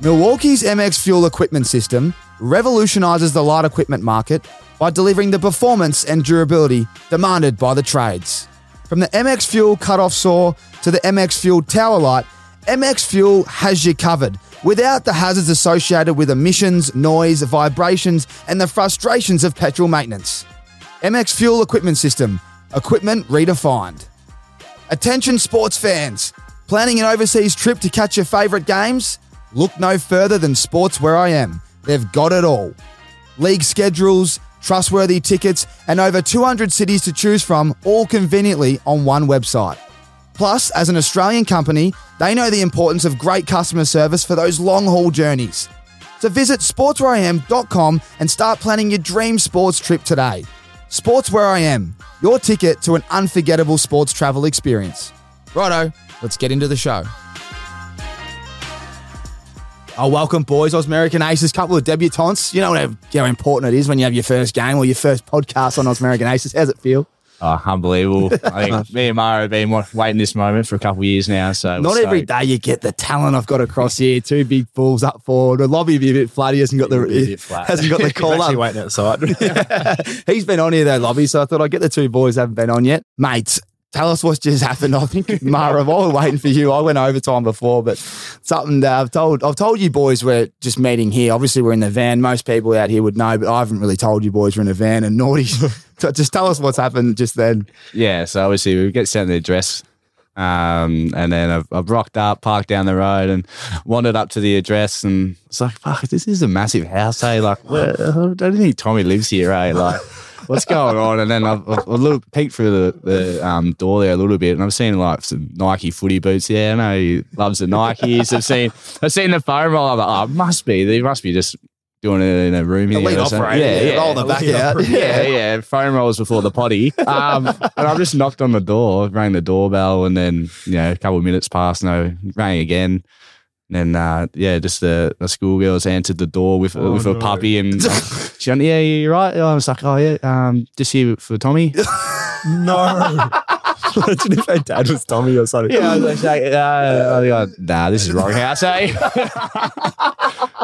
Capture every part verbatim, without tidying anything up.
Milwaukee's M X Fuel equipment system revolutionises the light equipment market by delivering the performance and durability demanded by the trades. From the M X Fuel cut-off saw to the M X Fuel tower light, M X Fuel has you covered without the hazards associated with emissions, noise, vibrations, and the frustrations of petrol maintenance. M X Fuel equipment system. Equipment redefined. Attention sports fans. Planning an overseas trip to catch your favourite games? Look no further than Sports Where I Am. They've got it all. League schedules, trustworthy tickets, and over two hundred cities to choose from, all conveniently on one website. Plus, as an Australian company, they know the importance of great customer service for those long-haul journeys. So visit sports where I am dot com and start planning your dream sports trip today. Sports Where I Am, your ticket to an unforgettable sports travel experience. Righto, let's get into the show. Oh, welcome, boys. Ausmerican Aces, couple of debutants. You know how, how important it is when you have your first game or your first podcast on Ausmerican Aces. How's it feel? Oh, unbelievable. I think me and Mara have been waiting this moment for a couple of years now. So Not every stoked. day you get the talent I've got across here. Two big balls up forward. The lobby be a bit flat. He hasn't got the, hasn't got the call up. He's waiting outside. Yeah. He's been on here though, Lobby, so I thought I'd get the two boys haven't been on yet. Mates, tell us what's just happened. I think, Mara, I've all waiting for you. I went overtime before, but something that I've told I've told you boys we're just meeting here. Obviously, we're in the van. Most people out here would know, but I haven't really told you boys we're in a van. And Naughty, just tell us what's happened just then. Yeah, so obviously we get sent the address. Um, and then I've, I've rocked up, parked down the road and wandered up to the address and it's like, fuck, this is a massive house, hey? Like, I don't think Tommy lives here, eh? Like, what's going on? And then I've, I've a little peeked through the, the um, door there a little bit, and I've seen like some Nike footy boots. Yeah, I know he loves the Nikes. I've seen, I've seen the phone roll. I'm like, oh, it must be. They must be just doing it in a room here. Elite operator. Yeah, yeah, yeah. Roll the back out. Yeah, yeah. Phone rolls before the potty. Um, and I've just knocked on the door, rang the doorbell, and then you know a couple of minutes passed, no, rang again. And uh, yeah, just the, the schoolgirls answered the door with oh, with no. a puppy, and uh, she went, "Yeah, you're right." And I was like, "Oh yeah, um, just here for Tommy." No, imagine if her dad was Tommy or something. Yeah, I was like, uh, uh, I was like, "Nah, this is wrong house, eh?"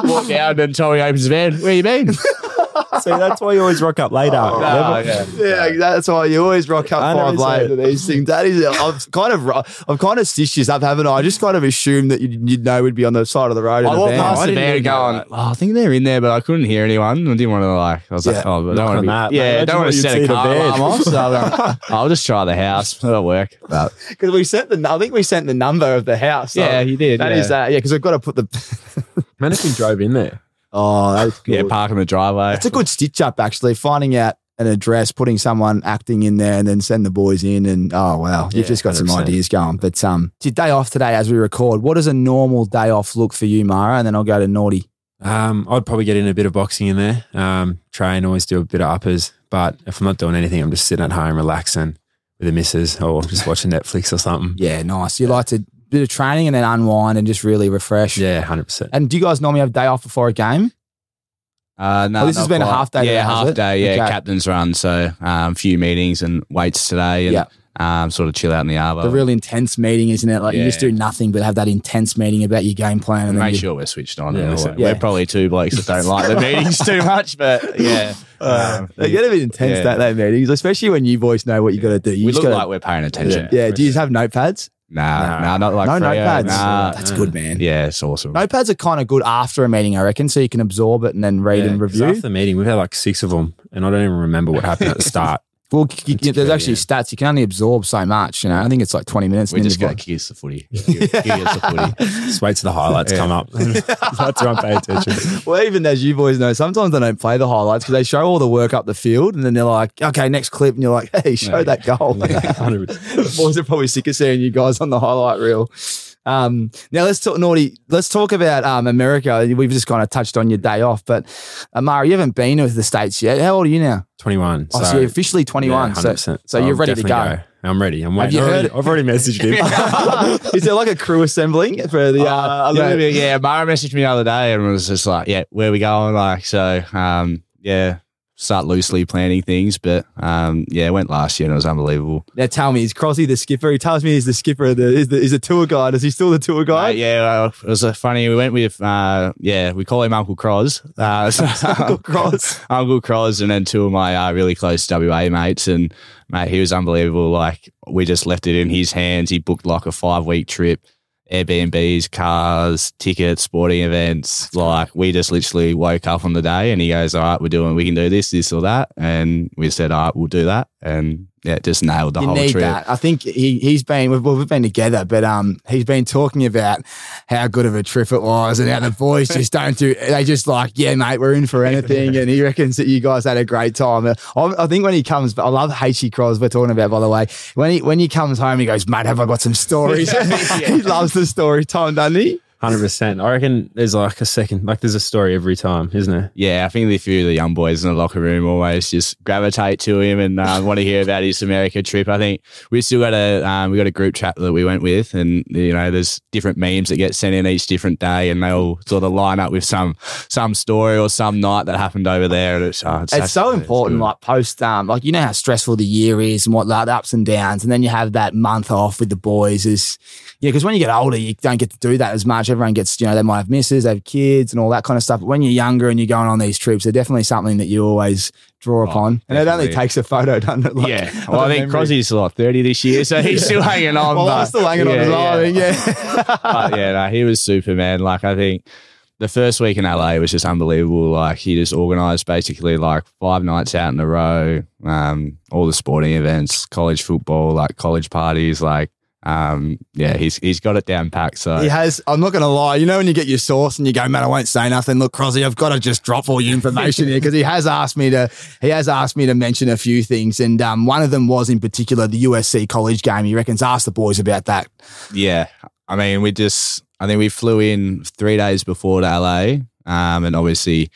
Walk down, and Tommy opens the van. Where you been? See, that's why you always rock up later. Oh, no, yeah. yeah, that's why you always rock up five late to these things. That is, I've kind of, I've kind of stitched this up, haven't I? I just kind of assumed that you'd, you'd know we'd be on the side of the road. I walked past the van going, like, oh, I think they're in there, but I couldn't hear anyone. I didn't want to like. I was yeah, like, oh, I don't want to be. That, yeah, I don't want to set a car alarm off. So like, I'll just try the house. That'll work. Because we sent the, I think we sent the number of the house. So yeah, you did. That yeah. is that. Uh, yeah, because I've got to put the. Mannequin drove in there. Oh, that's good. Yeah, parking the driveway. It's a good stitch up, actually. Finding out an address, putting someone acting in there, and then send the boys in. And oh wow, you've yeah, just got one hundred percent some ideas going. But um, it's your day off today as we record. What does a normal day off look for you, Mara? And then I'll go to Naughty. Um, I'd probably get in a bit of boxing in there. Um, train, always do a bit of uppers. But if I'm not doing anything, I'm just sitting at home relaxing with the missus or just watching Netflix or something. Yeah, nice. You like to. Bit of training and then unwind and just really refresh. Yeah, one hundred percent. And do you guys normally have a day off before a game? Uh, no, oh, this has been quite. a half day. Yeah, there, half has day. It? Yeah, okay. Captain's run. So a um, few meetings and weights today and yep. um, sort of chill out in the arvo. The real intense meeting, isn't it? Like yeah. you just do nothing but have that intense meeting about your game plan. And, and then make you... sure we're switched on. Yeah, yeah. We're probably two blokes that don't like the meetings too much, but yeah. Uh, um, they get a bit intense, yeah. don't they, meetings? Especially when you boys know what you got to do. You we look gotta... like we're paying attention. Yeah, yeah. do you just have notepads? Nah, nah, nah, not like no Freo. notepads. Nah, that's nah. good, man. Yeah, it's awesome. Notepads are kind of good after a meeting, I reckon, so you can absorb it and then read yeah, and review. After the meeting, we've had like six of them, and I don't even remember what happened at the start. Well, you, there's good, actually yeah. stats. You can only absorb so much. You know, I think it's like twenty minutes. We just got to kiss the footy. Kiss the footy. Just wait till the highlights yeah. come up. That's where I'm paying attention. Well, even as you boys know, sometimes they don't play the highlights because they show all the work up the field, and then they're like, "Okay, next clip," and you're like, "Hey, show no, that yeah. goal." The boys are probably sick of seeing you guys on the highlight reel. Um, now let's talk Naughty. Let's talk about um, America. We've just kind of touched on your day off, but Amara, you haven't been to the States yet. How old are you now? twenty-one. Oh, so, so you're officially twenty-one. Yeah, so, so, so you're I'm ready to go. go. I'm ready. I'm waiting. Have you already, I've already messaged him. Is there like a crew assembling for the? Uh, uh, you know, yeah, Amara messaged me the other day and was just like, "Yeah, where are we going?" Like so. Um, yeah. start loosely planning things, but um, yeah, it went last year and it was unbelievable. Now tell me, is Crosby the skipper? He tells me he's the skipper. Of the, is the is the tour guide? Is he still the tour guide? Uh, yeah, well, it was a funny. We went with uh, yeah, we call him Uncle Cros. Uh, Uncle Cros, Uncle Cros, and then two of my uh, really close W A mates. And mate, he was unbelievable. Like we just left it in his hands. He booked like a five week trip. Airbnbs, cars, tickets, sporting events. Like we just literally woke up on the day and he goes, all right, we're doing, we can do this, this or that. And we said, all right, we'll do that. And yeah, just nailed the you whole need trip. That. I think he, he's been, we've, we've been together, but um, he's been talking about how good of a trip it was and how the boys just don't do, they just like, yeah, mate, we're in for anything. And he reckons that you guys had a great time. I, I think when he comes, I love H E Cross we're talking about, by the way, when he when he comes home, he goes, mate, have I got some stories? He loves the story time, doesn't he? one hundred percent. I reckon there's like a second, like there's a story every time, isn't there? Yeah, I think a few of the young boys in the locker room always just gravitate to him and uh, want to hear about his America trip. I think we still got a um, we got a group chat that we went with, and you know, there's different memes that get sent in each different day, and they all sort of line up with some some story or some night that happened over there. And it's, oh, it's, it's so important, it's like post um, like you know how stressful the year is and what like, the ups and downs, and then you have that month off with the boys is yeah, because when you get older, you don't get to do that as much. Everyone gets, you know, they might have misses, they have kids and all that kind of stuff. But when you're younger and you're going on these trips, they're definitely something that you always draw upon. Oh, and it only takes a photo, doesn't it? Like, yeah. Well, I think Crosby's like thirty this year, so he's still hanging on. Well, I'm still hanging yeah, on as well, yeah. yeah. But yeah, no, he was super, man. Like, I think the first week in L A was just unbelievable. Like, he just organised basically like five nights out in a row, um, all the sporting events, college football, like college parties, like, Um. Yeah, he's he's got it down packed. So he has. I'm not going to lie. You know, when you get your source and you go, man, I won't say nothing. Look, Crosby, I've got to just drop all your information here because he has asked me to. He has asked me to mention a few things, and um, one of them was in particular the U S C college game. He reckons ask the boys about that. Yeah, I mean, we just. I think we flew in three days before to L A, um, and obviously,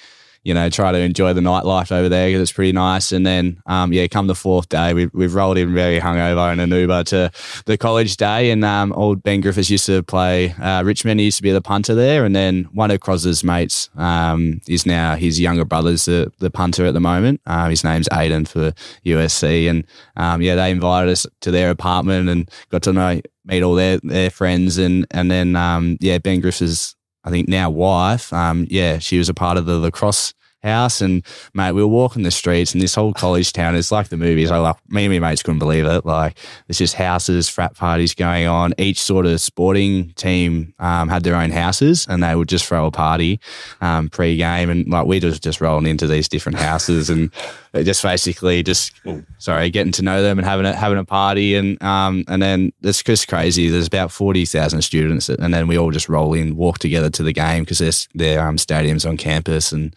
you know, try to enjoy the nightlife over there because it's pretty nice. And then, um, yeah, come the fourth day, we've, we've rolled in very hungover in an Uber to the college day. And um, old Ben Griffiths used to play uh, Richmond. He used to be the punter there. And then one of Cros's mates um, is now his younger brother's the, the punter at the moment. Uh, his name's Aiden for U S C. And, um, yeah, they invited us to their apartment and got to know meet all their, their friends. And, and then, um, yeah, Ben Griffiths, I think now wife, um, yeah, she was a part of the lacrosse house, and mate, we were walking the streets, and this whole college town is like the movies. I like me and my mates couldn't believe it. Like there's just houses, frat parties going on. Each sort of sporting team um, had their own houses, and they would just throw a party um, pre-game, and like we just just rolling into these different houses, and just basically just sorry getting to know them and having a, having a party, and um and then it's just crazy. There's about forty thousand students, and then we all just roll in, walk together to the game because there's their um, stadiums on campus, and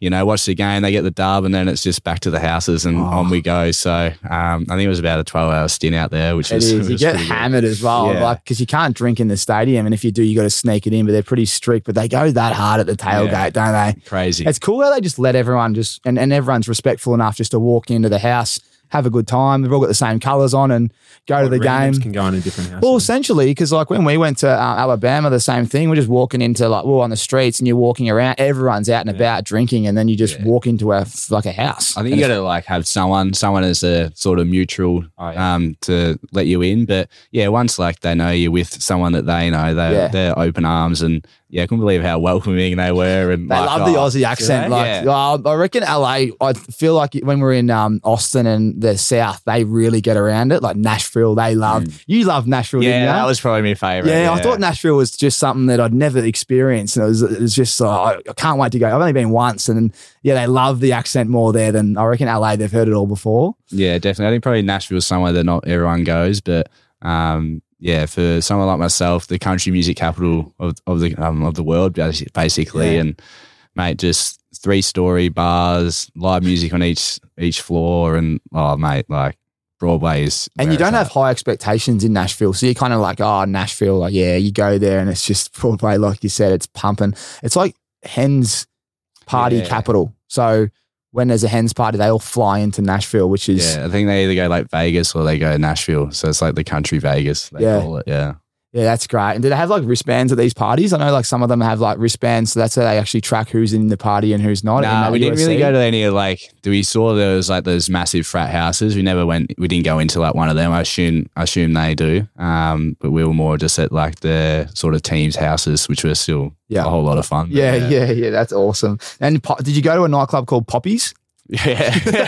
you know, watch the game, they get the dub, and then it's just back to the houses and oh. on we go. So um, I think it was about a twelve-hour stint out there, which it was, is. was you get hammered good. as well, yeah. like because you can't drink in the stadium, and if you do, you got to sneak it in. But they're pretty strict, but they go that hard at the tailgate, yeah. don't they? Crazy. It's cool how they just let everyone just and, and everyone's respectful enough just to walk into the house, have a good time. They've all got the same colours on and go oh, to the game. Can go in a different house. Well, essentially, because like when we went to uh, Alabama, the same thing. We're just walking into like, well, on the streets and you're walking around. Everyone's out and yeah. about drinking, and then you just yeah. walk into a like a house. I think you got to like have someone, someone as a sort of mutual oh, yeah. um, to let you in. But yeah, once like they know you're with someone that they know, they, yeah. they're open arms and yeah, I couldn't believe how welcoming they were. And they like, love the oh, Aussie accent. Like, yeah. oh, I reckon L A, I feel like when we're in um, Austin and the South, they really get around it. Like Nashville, they loved. Mm. You loved Nashville, yeah, didn't you? Yeah, that was probably my favourite. Yeah, yeah, I thought Nashville was just something that I'd never experienced. And it was, it was just, oh, I can't wait to go. I've only been once. And yeah, they love the accent more there than I reckon L A, they've heard it all before. Yeah, definitely. I think probably Nashville is somewhere that not everyone goes, but um yeah, for someone like myself, the country music capital of, of the um, of the world, basically, yeah. and mate, just three story bars, live music on each each floor, and oh, mate, like Broadway is. And you don't have high expectations in Nashville, so you're kind of like, oh, Nashville, like yeah, you go there and it's just Broadway, like you said, it's pumping. It's like Hens party yeah. capital, so. When there's a Hens party, they all fly into Nashville, which is... Yeah, I think they either go like Vegas or they go Nashville. So it's like the country Vegas, they yeah. call it, yeah. Yeah, that's great. And do they have like wristbands at these parties? I know like some of them have like wristbands, so that's how they actually track who's in the party and who's not. No, nah, we didn't U S C. Really go to any of like, do we saw those like those massive frat houses? We never went, we didn't go into like one of them. I assume, I assume they do. Um, but we were more just at like the sort of teams' houses, which were still yeah. a whole lot of fun. Yeah, yeah, yeah, yeah. That's awesome. And po- did you go to a nightclub called Poppy's? Yeah,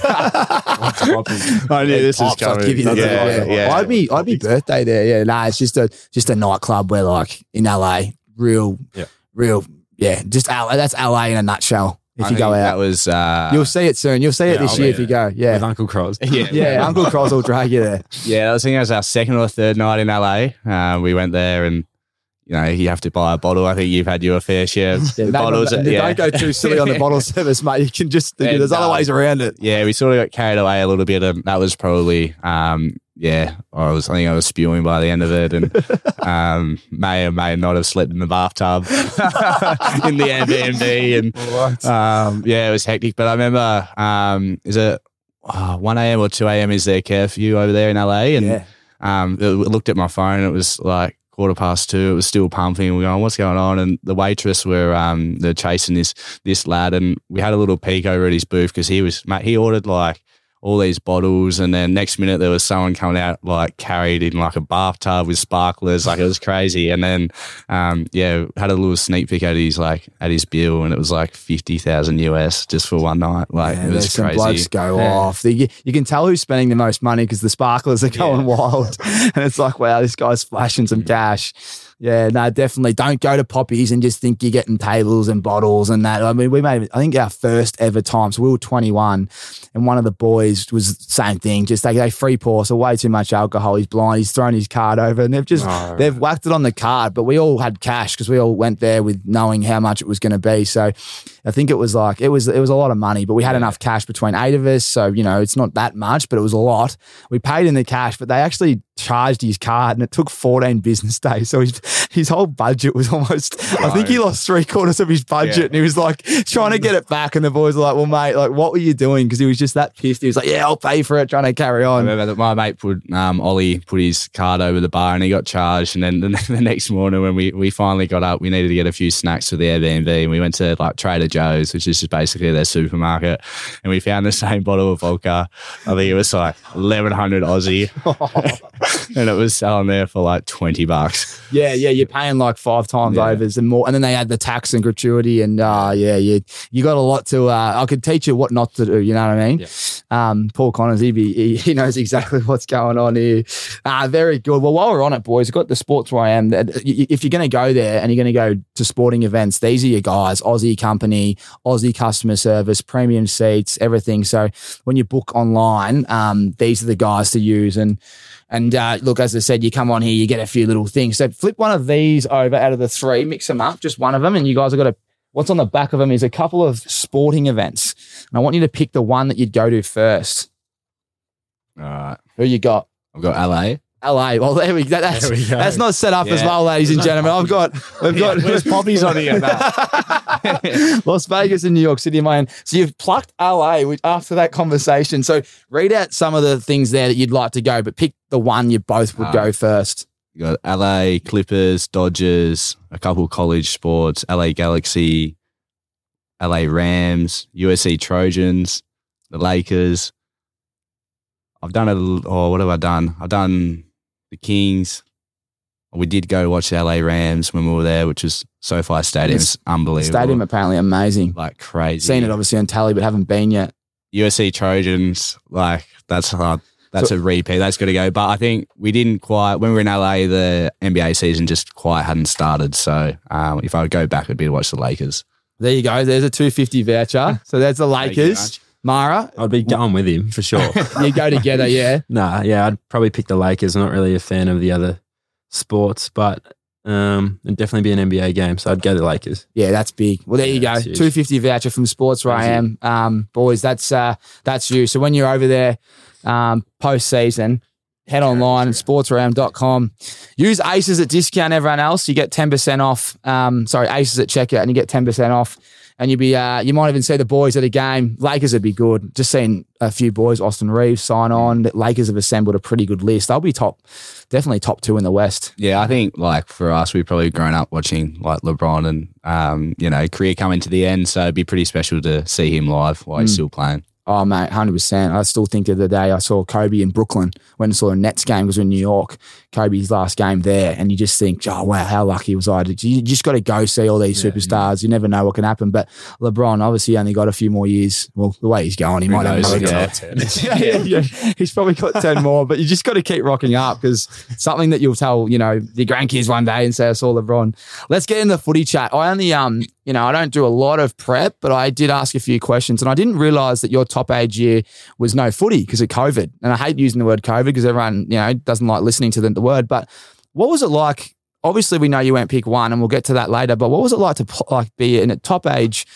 I knew this is coming. Yeah, yeah, yeah. I'd be, I'd be birthday there. Yeah, nah, it's just a, just a nightclub where like in L A, real, yeah. real, yeah, just L A. That's L A in a nutshell. If I you go out, that was uh, you'll see it soon. You'll see yeah, it this I'll year if you go. Yeah, with Uncle Crosby. Yeah, yeah, Uncle Crosby will drag you there. Yeah, I think it was our second or third night in L A. Uh, we went there and. You know, you have to buy a bottle. I think you've had your fair share of yeah, bottles. That, yeah. Don't go too silly on the bottle service, mate. You can just, and, there's other uh, ways around it. Yeah, we sort of got carried away a little bit. Of, that was probably, um, yeah, I was. I think I was spewing by the end of it and um, may or may not have slept in the bathtub in the Airbnb. And right. um, yeah, it was hectic. But I remember, um, is it oh, one a.m. or two a.m. is their curfew over there in L A? And yeah. um, I looked at my phone and it was like, quarter past two, it was still pumping. We were going, what's going on? And the waitress were um, they're chasing this this lad, and we had a little peek over at his booth because he was mate, he ordered like all these bottles, and then next minute there was someone coming out like carried in like a bathtub with sparklers, like it was crazy. And then um, yeah, had a little sneak peek at his like at his bill, and it was like fifty thousand U S just for one night. Like yeah, it was crazy. Some blokes go yeah. off. You, you can tell who's spending the most money because the sparklers are going yeah. wild, and it's like wow, this guy's flashing some cash. Yeah, no, definitely don't go to Poppies and just think you're getting tables and bottles and that. I mean, we made, I think our first ever time, so we were twenty-one and one of the boys was same thing, just they, they free pour, so way too much alcohol. He's blind, he's thrown his card over and they've just, no. they've whacked it on the card, but we all had cash because we all went there with knowing how much it was going to be. So I think it was like, it was, it was a lot of money, but we had yeah. enough cash between eight of us. So, you know, it's not that much, but it was a lot. We paid in the cash, but they actually charged his card and it took fourteen business days. So his his whole budget was almost, no. I think he lost three quarters of his budget yeah. and he was like trying to get it back. And the boys were like, well, mate, like what were you doing? Because he was just that pissed. He was like, yeah, I'll pay for it, trying to carry on. I remember that my mate put, um, Ollie put his card over the bar and he got charged. And then the, the next morning when we, we finally got up, we needed to get a few snacks for the Airbnb and we went to like Trader Joe's, which is just basically their supermarket. And we found the same bottle of vodka. I think it was like eleven hundred Aussie. And it was selling there for like twenty bucks. Yeah, yeah, you're paying like five times yeah. overs and more. And then they had the tax and gratuity and uh, yeah, you you got a lot to, uh, I could teach you what not to do, you know what I mean? Yeah. Um, Paul Connors, he, be, he he knows exactly what's going on here. Uh, very good. Well, while we're on it, boys, we've got the Sports Where I Am. If you're going to go there and you're going to go to sporting events, these are your guys, Aussie company, Aussie customer service, premium seats, everything. So when you book online, um, these are the guys to use. And And uh, look, as I said, you come on here, you get a few little things. So flip one of these over out of the three, mix them up, just one of them. And you guys have got to, what's on the back of them is a couple of sporting events. And I want you to pick the one that you'd go to first. All right. Who you got? I've got L A. L A. Well, there we go. That's, there we go. That's not set up yeah. as well, ladies and gentlemen. I've got, I've got. Yeah, where's Poppies on here, mate? Las Vegas and New York City, man. So you've plucked L A after that conversation. So read out some of the things there that you'd like to go, but pick the one you both would uh, go first. You got L A, Clippers, Dodgers, a couple college sports, L A Galaxy, L A Rams, U S C Trojans, the Lakers. I've done a, oh, what have I done? I've done the Kings. We did go watch the L A Rams when we were there, which was SoFi Stadium. It's unbelievable. Stadium apparently amazing. Like crazy. Seen it obviously on tally, but haven't been yet. U S C Trojans, like that's hard. That's so, a repeat. That's got to go. But I think we didn't quite, when we were in L A, the N B A season just quite hadn't started. So um, if I would go back, it would be to watch the Lakers. There you go. There's a two hundred fifty voucher. So there's the Lakers. Mara? I'd be going with him for sure. You go together, yeah? Nah, yeah, I'd probably pick the Lakers. I'm not really a fan of the other sports, but um, it'd definitely be an N B A game, so I'd go to the Lakers. Yeah, that's big. Well, there yeah, you go. two hundred fifty voucher from Sports Where I Am. Um, boys, that's uh, that's you. So when you're over there um, post-season, head online, yeah, sports where I am dot com. Use Aces at discount, everyone else. You get ten percent off. Um, sorry, Aces at checkout, and you get ten percent off. And you'd be, uh, you might even see the boys at a game. Lakers would be good. Just seeing a few boys, Austin Reeves sign on. The Lakers have assembled a pretty good list. They'll be top, definitely top two in the West. Yeah, I think like for us, we've probably grown up watching like LeBron and, um, you know, career coming to the end. So it'd be pretty special to see him live while he's mm. still playing. Oh, mate, one hundred percent. I still think of the day I saw Kobe in Brooklyn when I saw a Nets game. It was in New York, Kobe's last game there. And you just think, oh, wow, how lucky was I? You just got to go see all these yeah, superstars. Yeah. You never know what can happen. But LeBron obviously only got a few more years. Well, the way he's going, he Who might knows, have another ten. yeah, yeah, yeah. He's probably got ten more. But you just got to keep rocking up because something that you'll tell, you know, your grandkids one day and say, I saw LeBron. Let's get in the footy chat. I only... um. You know, I don't do a lot of prep, but I did ask a few questions and I didn't realise that your top age year was no footy because of COVID. And I hate using the word COVID because everyone, you know, doesn't like listening to the, the word. But what was it like? Obviously, we know you went pick one and we'll get to that later, but what was it like to like be in a top age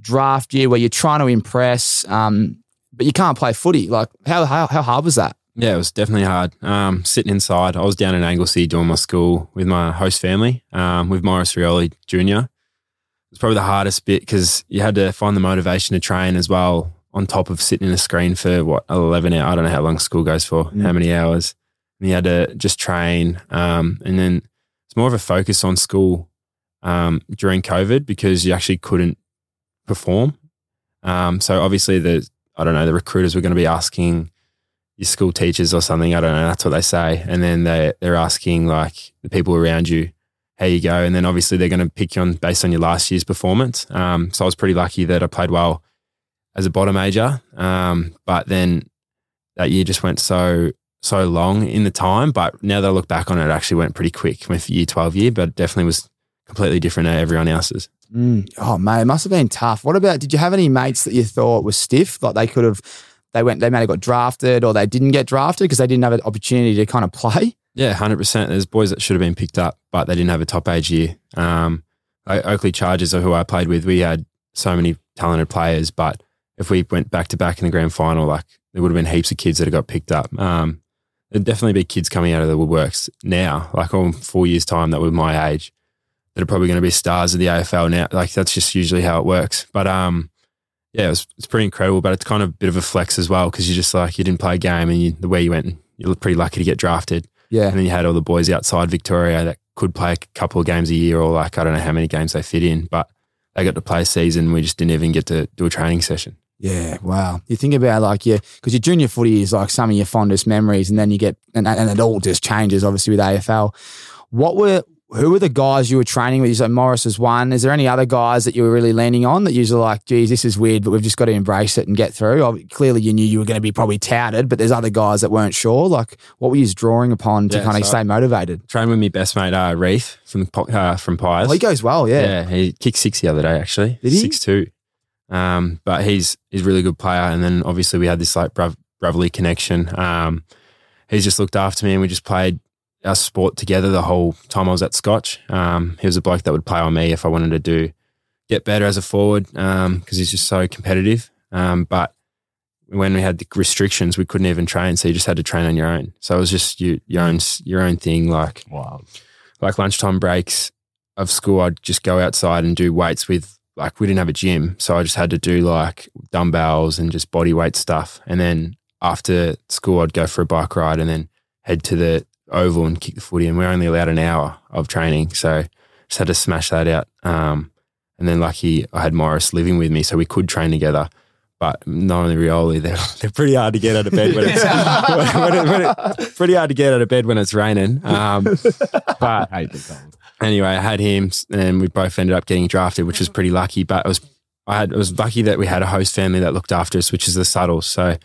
draft year where you're trying to impress, um, but you can't play footy? Like how, how, how hard was that? Yeah, it was definitely hard. Um, sitting inside, I was down in Anglesea doing my school with my host family, um, with Maurice Rioli Junior It's probably the hardest bit because you had to find the motivation to train as well on top of sitting in a screen for, what, eleven hours. I don't know how long school goes for, mm. how many hours. And you had to just train. Um, and then it's more of a focus on school um, during COVID because you actually couldn't perform. Um, so obviously, the I don't know, the recruiters were going to be asking your school teachers or something. I don't know. That's what they say. And then they, they're asking like the people around you, how you go. And then obviously they're going to pick you on based on your last year's performance. Um, so I was pretty lucky that I played well as a bottom major. Um, but then that year just went so, so long in the time. But now that I look back on it, it actually went pretty quick with year twelve year, but it definitely was completely different to everyone else's. Mm. Oh, mate, it must have been tough. What about, did you have any mates that you thought were stiff? Like they could have, they went, they may have got drafted or they didn't get drafted because they didn't have an opportunity to kind of play? Yeah, one hundred percent. There's boys that should have been picked up, but they didn't have a top age year. Um, Oakley Chargers are who I played with. We had so many talented players, but if we went back to back in the grand final, like there would have been heaps of kids that have got picked up. Um, there'd definitely be kids coming out of the woodworks now, like all four years' time that were my age, that are probably going to be stars of the A F L now. Like that's just usually how it works. But um, yeah, it was, it's pretty incredible, but it's kind of a bit of a flex as well because you just like, you didn't play a game and you, the way you went, you were pretty lucky to get drafted. Yeah. And then you had all the boys outside Victoria that could play a couple of games a year or like, I don't know how many games they fit in, but they got to play a season. We just didn't even get to do a training session. Yeah. Wow. You think about like, yeah, because your junior footy is like some of your fondest memories and then you get, and, and it all just changes obviously with A F L. What were, who were the guys you were training with? You said Morris was one. Is there any other guys that you were really leaning on that you were like, geez, this is weird, but we've just got to embrace it and get through? Or clearly you knew you were going to be probably touted, but there's other guys that weren't sure. Like what were you drawing upon to yeah, kind of so stay motivated? Train with me best mate, uh, Reef from uh, from Pies. Oh, he goes well, yeah. Yeah, he kicked six the other day actually. Did he? six two. Um, but he's he's a really good player. And then obviously we had this like bro- brotherly connection. Um, he's just looked after me and we just played our sport together the whole time I was at Scotch. Um, he was a bloke that would play on me if I wanted to do get better as a forward because um, he's just so competitive. Um, but when we had the restrictions, we couldn't even train, so you just had to train on your own. So it was just you, your own your own thing. Like wow. Like lunchtime breaks of school, I'd just go outside and do weights with like we didn't have a gym, so I just had to do like dumbbells and just body weight stuff. And then after school, I'd go for a bike ride and then head to the oval and kick the footy, and we're only allowed an hour of training, so just had to smash that out. Um, and then lucky I had Morris living with me, so we could train together. But not only Rioli, they're they're pretty hard to get out of bed when it's when it, when it, when it, pretty hard to get out of bed when it's raining. Um, but I hate the cold. Anyway, I had him, and we both ended up getting drafted, which was pretty lucky. But I was I had I was lucky that we had a host family that looked after us, which is the Suttles, so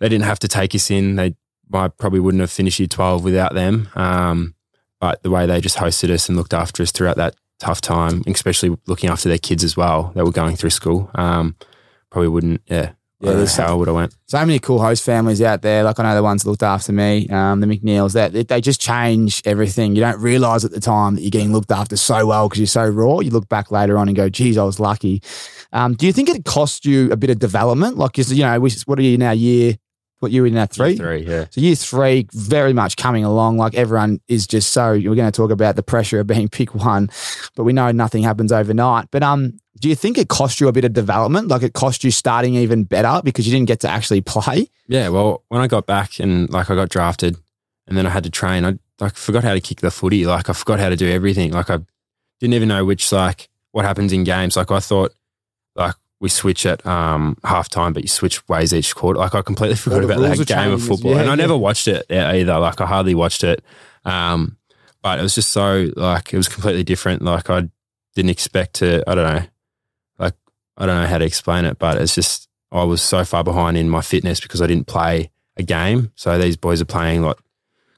they didn't have to take us in. They I probably wouldn't have finished year twelve without them. Um, but the way they just hosted us and looked after us throughout that tough time, especially looking after their kids as well that were going through school, um, probably wouldn't, yeah. Yeah, that's how I would have went. So many cool host families out there. Like I know the ones that looked after me, um, the McNeils, that they, they just change everything. You don't realise at the time that you're getting looked after so well because you're so raw. You look back later on and go, geez, I was lucky. Um, do you think it cost you a bit of development? Like, you know, what are you now, year What, you were in that three? Year three, yeah. So year three, very much coming along. Like everyone is just so, we're going to talk about the pressure of being pick one, but we know nothing happens overnight. But um, do you think it cost you a bit of development? Like it cost you starting even better because you didn't get to actually play? Yeah, well, when I got back and like I got drafted and then I had to train, I like forgot how to kick the footy. Like I forgot how to do everything. Like I didn't even know which, like what happens in games. Like I thought like, we switch at um, half time, but you switch ways each quarter. Like I completely forgot well, about that game changes. of football, yeah, and I yeah. never watched it either. Like I hardly watched it, um, but it was just so like it was completely different. Like I didn't expect to. I don't know. Like I don't know how to explain it, but it's just I was so far behind in my fitness because I didn't play a game. So these boys are playing like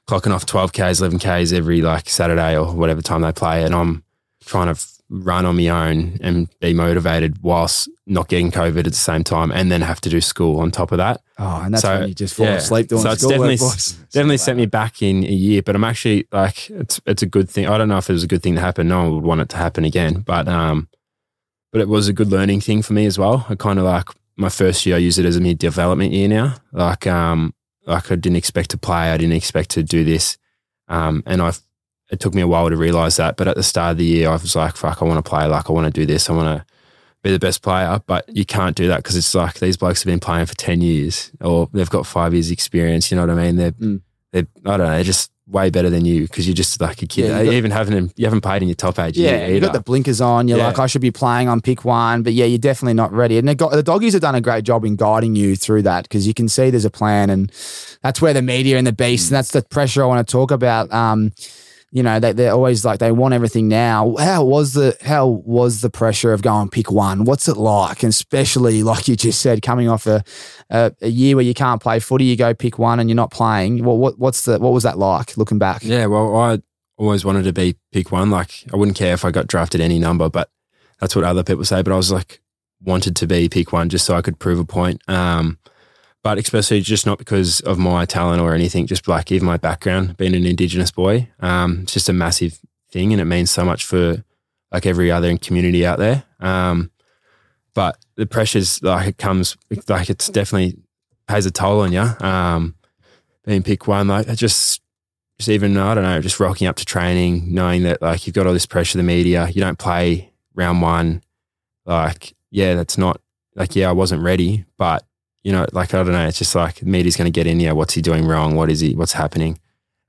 clocking off twelve k's, eleven k's every like Saturday or whatever time they play, and I'm trying to run on my own and be motivated whilst not getting COVID at the same time and then have to do school on top of that. Oh, and that's so, when you just fall yeah. asleep doing so school. So it's definitely, definitely sent me back in a year, but I'm actually like, it's it's a good thing. I don't know if it was a good thing to happen. No one would want it to happen again, but um, but it was a good learning thing for me as well. I kind of like my first year, I use it as a mere development year now. Like um, like I didn't expect to play. I didn't expect to do this. Um, and I've, It took me a while to realise that, but at the start of the year, I was like, fuck, I want to play, like I want to do this, I want to be the best player, but you can't do that because it's like these blokes have been playing for ten years or they've got five years experience, you know what I mean? They're, mm. they're I don't know, they're just way better than you because you're just like a kid. Yeah, you even haven't, you haven't played in your top age yeah, either. You've got the blinkers on, you're yeah. like, I should be playing on pick one, but yeah, you're definitely not ready. And the doggies have done a great job in guiding you through that because you can see there's a plan, and that's where the media and the beast, mm. and that's the pressure I want to talk about. Um, You know, they, they're always like, they want everything now. How was the how was the pressure of going pick one? What's it like? And especially, like you just said, coming off a, a, a year where you can't play footy, you go pick one and you're not playing. Well, what what's the what was that like looking back? Yeah, well, I always wanted to be pick one. Like, I wouldn't care if I got drafted any number, but that's what other people say. But I was like, wanted to be pick one just so I could prove a point. Um, but especially just not because of my talent or anything, just like even my background, being an Indigenous boy, um, it's just a massive thing and it means so much for like every other community out there. Um, but the pressures, like it comes, like it's definitely pays a toll on you. Um, being pick one, like just, just even, I don't know, just rocking up to training, knowing that like you've got all this pressure, the media, you don't play round one. Like, yeah, that's not like, yeah, I wasn't ready, but you know, like, I don't know, it's just like media's going to get in here. What's he doing wrong? What is he, what's happening?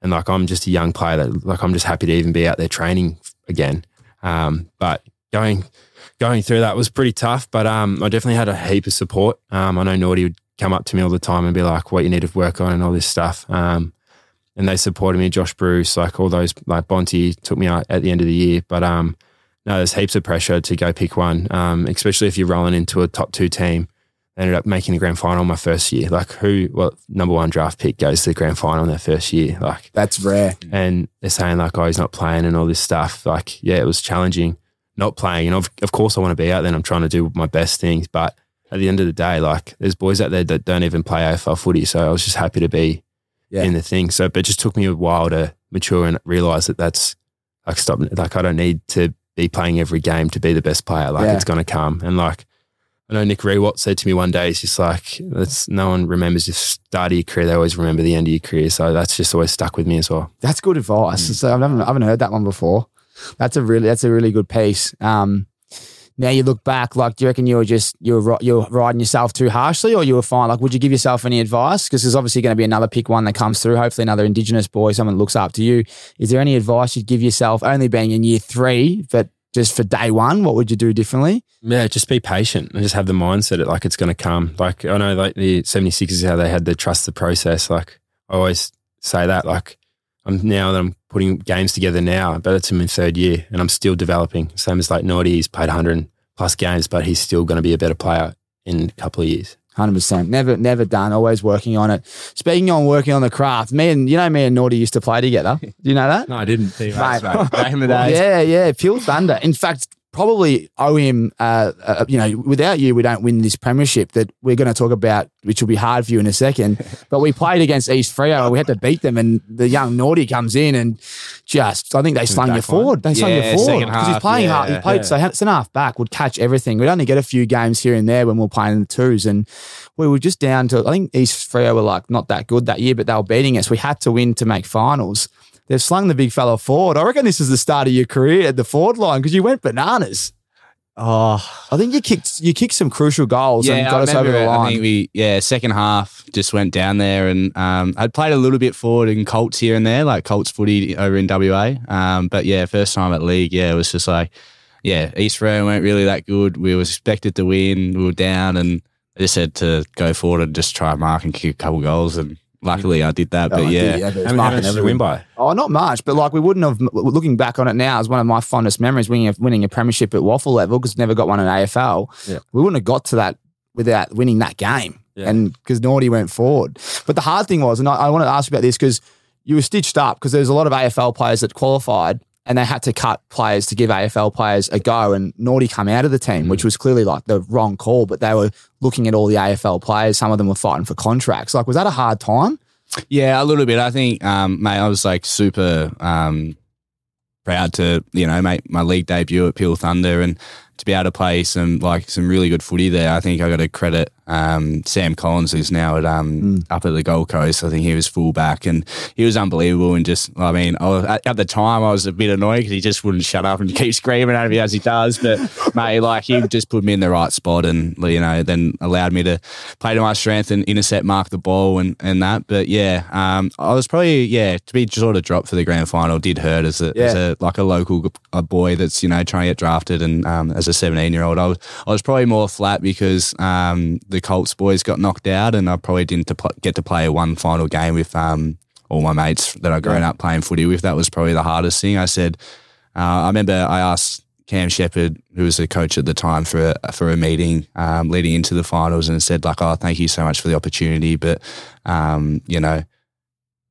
And like, I'm just a young player that like, I'm just happy to even be out there training again. Um, but going, going through that was pretty tough, but um, I definitely had a heap of support. Um, I know Naughty would come up to me all the time and be like, what you need to work on and all this stuff. Um, and they supported me, Josh Bruce, like all those, like Bonte took me out at the end of the year, but um, no, there's heaps of pressure to go pick one. Um, especially if you're rolling into a top two team. Ended up making the grand final my first year. Like who, well, number one draft pick goes to the grand final in their first year. Like that's rare. And they're saying like, oh, he's not playing and all this stuff. Like, yeah, it was challenging not playing. And of, of course I want to be out there and I'm trying to do my best things. But at the end of the day, like there's boys out there that don't even play A F L footy. So I was just happy to be yeah. in the thing. So, but it just took me a while to mature and realize that that's like, stop. Like I don't need to be playing every game to be the best player. Like yeah. it's going to come. And like, I know Nick Rewalt said to me one day, it's just like, that's, no one remembers the start of your career. They always remember the end of your career. So that's just always stuck with me as well. That's good advice. Mm. So I haven't, I haven't heard that one before. That's a really, that's a really good piece. Um, now you look back, like, do you reckon you were just, you were, you were riding yourself too harshly or you were fine? Like, would you give yourself any advice? Because there's obviously going to be another pick one that comes through, hopefully another Indigenous boy, someone looks up to you. Is there any advice you'd give yourself only being in year three, but just for day one, what would you do differently? Yeah, just be patient and just have the mindset that like it's going to come. Like I know like the seventy-sixers, how they had the trust the process. Like I always say that, like I'm now that I'm putting games together now, but it's in my third year and I'm still developing. Same as like Naughty, he's played one hundred plus games, but he's still going to be a better player in a couple of years. one hundred percent. Never, never done. Always working on it. Speaking on working on the craft, me and, you know, me and Naughty used to play together. Do you know that? No, I didn't. Back in the day. Yeah, yeah. Peel Thunder. In fact, probably owe him, uh, uh, you know, without you, we don't win this premiership that we're going to talk about, which will be hard for you in a second. But we played against East Freo and we had to beat them, and the young Naughty comes in and just, I think they slung you forward. They yeah, slung you forward because he's playing yeah, hard. He played, yeah. so centre half back would catch everything. We'd only get a few games here and there when we were playing in the twos, and we were just down to, I think East Freo were like not that good that year, but they were beating us. We had to win to make finals. They've slung the big fella forward. I reckon this is the start of your career at the forward line because you went bananas. Oh, I think you kicked you kicked some crucial goals yeah, and got I us over the line. I think we, yeah, second half just went down there, and um, I'd played a little bit forward in Colts here and there, like Colts footy over in W A. Um, but yeah, first time at league, yeah, it was just like, yeah, East Freo weren't really that good. We were expected to win. We were down, and I just had to go forward and just try mark and kick a couple goals and. Luckily, I did that, but oh, yeah. Did, yeah but how many did we win by? Oh, not much, but like we wouldn't have, looking back on it now, is one of my fondest memories, winning a, winning a premiership at waffle level because never got one in A F L. Yeah. We wouldn't have got to that without winning that game yeah. and because Naughty went forward. But the hard thing was, and I, I wanted to ask you about this because you were stitched up because there was a lot of A F L players that qualified and they had to cut players to give A F L players a go, and Naughty come out of the team, mm. which was clearly like the wrong call, but they were looking at all the A F L players. Some of them were fighting for contracts. Like, was that a hard time? Yeah, a little bit. I think, um, mate, I was like super um, proud to, you know, make my league debut at Peel Thunder and to be able to play some, like, some really good footy there. I think I got to credit um, Sam Collins, who's now at um, mm. up at the Gold Coast. I think he was fullback and he was unbelievable. And just, I mean, I was, at, at the time I was a bit annoyed because he just wouldn't shut up and keep screaming at me as he does. But, mate, like, he just put me in the right spot and, you know, then allowed me to play to my strength and intercept, mark the ball and, and that. But, yeah, um, I was probably, yeah, to be sort of dropped for the grand final did hurt as a, yeah. as a like, a local a boy that's, you know, trying to get drafted and um, as a seventeen-year-old, I was I was probably more flat because um, the Colts boys got knocked out, and I probably didn't to pl- get to play one final game with um, all my mates that I'd grown yeah. up playing footy with. That was probably the hardest thing. I said, uh, I remember I asked Cam Shepherd, who was the coach at the time, for a, for a meeting um, leading into the finals, and said like, "Oh, thank you so much for the opportunity, but um, you know."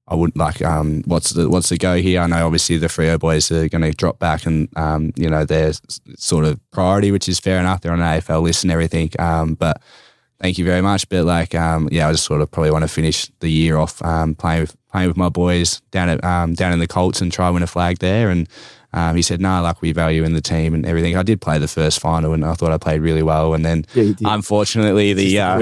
I wouldn't like, um, what's the what's the go here? I know obviously the Freo boys are going to drop back and, um, you know, their sort of priority, which is fair enough. They're on an A F L list and everything. Um, but thank you very much. But like, um, yeah, I just sort of probably want to finish the year off um, playing with playing with my boys down at um, down in the Colts and try and win a flag there. And um, he said, no, nah, like we value in the team and everything. I did play the first final and I thought I played really well. And then yeah, unfortunately the... Uh,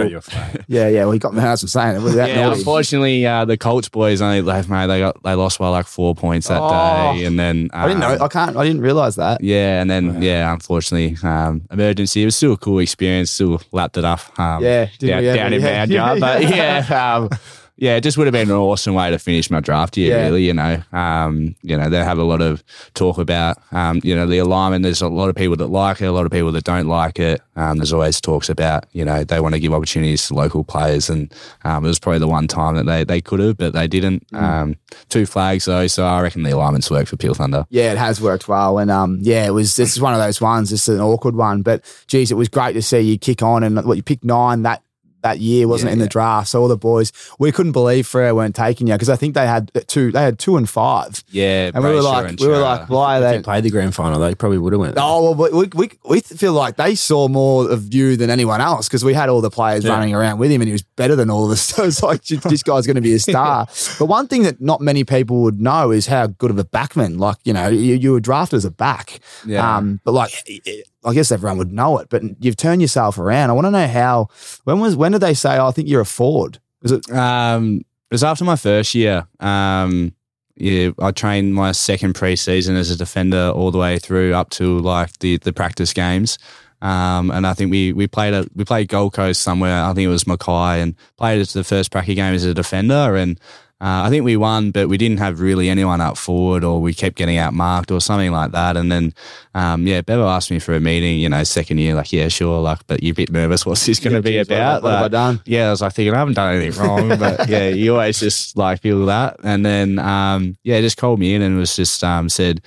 yeah, yeah, well, he got me out of saying it. Was that yeah, naughty? Unfortunately uh, the Colts boys only left, mate. They got, they lost by like four points that oh, day. And then... Um, I didn't know. I can't, I didn't realise that. Yeah, and then, oh, yeah. yeah, unfortunately, um, emergency. It was still a cool experience. Still lapped it up um, yeah, down, down in Mount Yard. But yeah... Um, Yeah, it just would have been an awesome way to finish my draft year, yeah. really, you know. Um, you know, they have a lot of talk about, um, you know, the alignment. There's a lot of people that like it, a lot of people that don't like it. Um, there's always talks about, you know, they want to give opportunities to local players, and um, it was probably the one time that they, they could have, but they didn't. Mm. Um, two flags, though, so I reckon the alignment's worked for Peel Thunder. Yeah, it has worked well. And, um, yeah, it was. This is one of those ones. It's an awkward one. But, geez, it was great to see you kick on and what you picked nine that that year, wasn't yeah, it, in yeah. the draft. So all the boys, we couldn't believe Freo weren't taking you because I think they had two they had two and five. Yeah. And we were like, we were like, why are they? If they played the grand final, they probably would have went. Oh, well, we, we, we feel like they saw more of you than anyone else because we had all the players yeah. running around with him and he was better than all of us. So it's like, this guy's going to be a star. But one thing that not many people would know is how good of a backman, like, you know, you, you were drafted as a back. Yeah. Um, but like, it, I guess everyone would know it, but you've turned yourself around. I want to know how, when was, when did they say, oh, I think you're a forward? Was it? Um, it was after my first year. Um, yeah, I trained my second preseason as a defender all the way through up to like the, the practice games. Um, and I think we, we played a, we played Gold Coast somewhere. I think it was Mackay and played the first practice game as a defender. And uh, I think we won, but we didn't have really anyone up forward, or we kept getting outmarked or something like that. And then, um, yeah, Bevo asked me for a meeting, you know, second year, like, yeah, sure, like, but you're a bit nervous. What's this going to yeah, be about? What, what like, have I done? Yeah, I was like thinking I haven't done anything wrong, but yeah, you always just like feel that. And then, um, yeah, just called me in and was just um, said,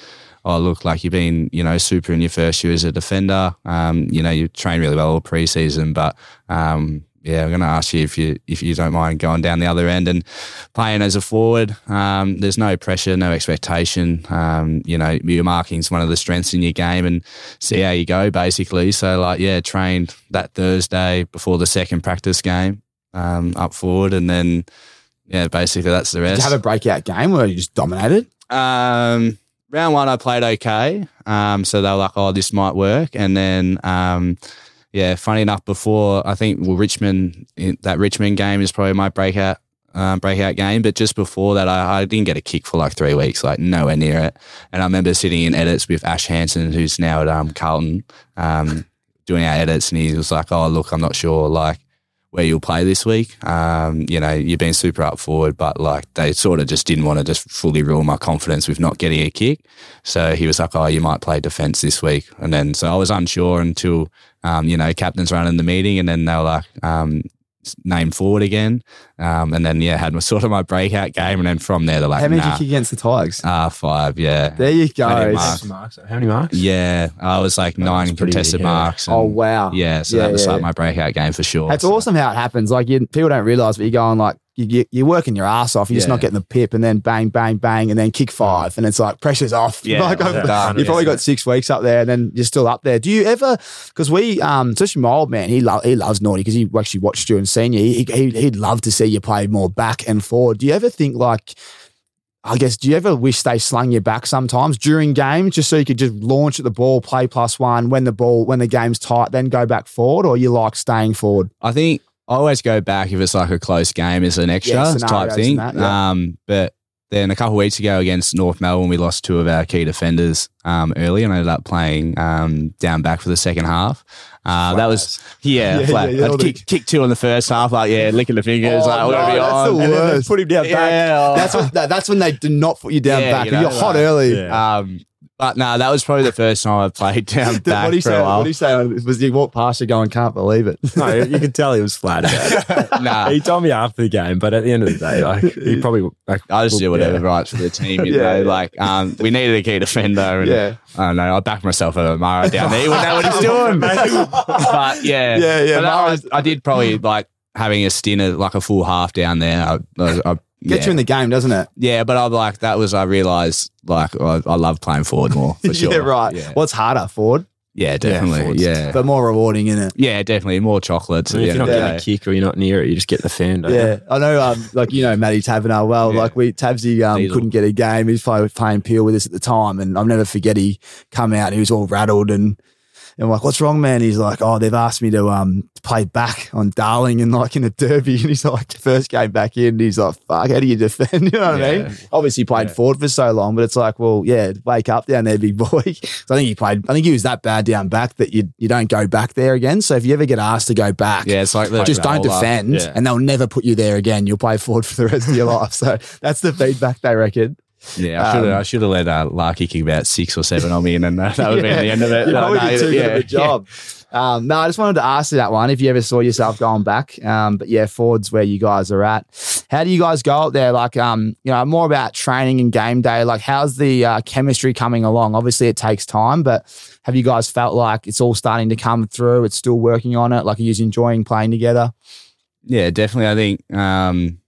oh, look, like you've been, you know, super in your first year as a defender. Um, you know, you trained really well all preseason, but um, yeah, I'm going to ask you if you if you don't mind going down the other end and playing as a forward. Um, there's no pressure, no expectation. Um, you know, your marking's one of the strengths in your game, and see how you go, basically. So, like, yeah, trained that Thursday before the second practice game um, up forward, and then yeah, basically that's the rest. Did you have a breakout game where you just dominated? Um, round one, I played okay. Um, so they were like, "Oh, this might work," and then. Um, Yeah, funny enough, before I think well, Richmond, that Richmond game is probably my breakout um, breakout game. But just before that, I, I didn't get a kick for like three weeks, like nowhere near it. And I remember sitting in edits with Ash Hansen, who's now at um, Carlton, um, doing our edits, and he was like, "Oh, look, I'm not sure like where you'll play this week. Um, you know, you've been super up forward, but like they sort of just didn't want to just fully ruin my confidence with not getting a kick." So he was like, "Oh, you might play defence this week," and then so I was unsure until. Um, you know, captain's running the meeting, and then they were like, um, name forward again. Um, and then, yeah, had my, sort of my breakout game. And then from there, they're like, how many nah. did you kick against the Tigers? Uh, five, yeah. There you go. How many marks? marks? How many marks? Yeah, I was like that nine was contested big, yeah. marks. And, oh, wow. Yeah, so yeah, that was yeah, like yeah. my breakout game for sure. It's so. awesome how it happens. Like, you, people don't realise, but you go on like, You, you're working your ass off. You're yeah. just not getting the pip, and then bang, bang, bang, and then kick five. And it's like pressure's off. Yeah, like, you've probably got six weeks up there, and then you're still up there. Do you ever, because we, um, especially my old man, he, lo- he loves Naughty because he actually watched you in senior. He, he, he'd love to see you play more back and forward. Do you ever think like, I guess, do you ever wish they slung you back sometimes during games just so you could just launch at the ball, play plus one, when the ball, when the game's tight, then go back forward, or you like staying forward? I think, I always go back if it's like a close game as an extra yeah, type thing. That, yeah. um, but then a couple of weeks ago against North Melbourne, we lost two of our key defenders um, early, and I ended up playing um, down back for the second half. Uh, that was, yeah, yeah, flat. yeah, yeah I'd kick, kick two in the first half, like, yeah, licking the fingers. Oh, like, no, that's on. the and worst. Put him down back. Yeah, oh. that's, what, that, that's when they do not put you down yeah, back. You know, you're like, hot early. Yeah. Um, But no, nah, that was probably the first time I played down back what do you for say, a while. What do you say? Was he walked past you going, can't believe it? No, you could tell he was flat out. nah. He told me after the game, but at the end of the day, like he probably... Like, I just do whatever yeah. right for the team, you yeah, know. Yeah. Like, um, we needed a key defender. And, yeah. I don't know. I backed myself over Mara down there. He wouldn't know what he's doing. but yeah. Yeah, yeah. But I, was, I did probably like having a stint at like a full half down there. I, I, I Gets yeah. you in the game, doesn't it? Yeah, but I'm like, that was, I realised, like, I, I love playing forward more, for sure. yeah, right. Yeah. What's harder, forward? Yeah, definitely, yeah. yeah. But more rewarding, isn't it? Yeah, definitely, more chocolate. I mean, if you're not getting a kick or you're not near it, you just get the fan, don't Yeah, you? I know, um, like, you know, Matty Taverner well. Yeah. Like, we Tabsy um, couldn't get a game. He was playing, playing Peel with us at the time, and I'll never forget he come out, he was all rattled, and... And I'm like, what's wrong, man? He's like, oh, they've asked me to um play back on Darling and like in a derby. And he's like, first game back in. And he's like, fuck, how do you defend? You know what yeah. I mean? Obviously played yeah. forward for so long, but it's like, well, yeah, wake up down there, big boy. So I think he played, I think he was that bad down back that you you don't go back there again. So if you ever get asked to go back, yeah, it's like just don't defend yeah. and they'll never put you there again. You'll play forward for the rest of your life. So that's the feedback they reckon. Yeah, I should have um, I should have let uh, Lachie kick about six or seven on me, and then that, that would yeah, be the end of it. You no, probably no, did too yeah, good of a job. Yeah. Um, no, I just wanted to ask you that one, if you ever saw yourself going back. Um, but yeah, forward's where you guys are at. How do you guys go up there? Like, um, you know, more about training and game day. Like, how's the uh, chemistry coming along? Obviously, it takes time, but have you guys felt like it's all starting to come through? It's still working on it? Like, are you just enjoying playing together? Yeah, definitely. I think... Um,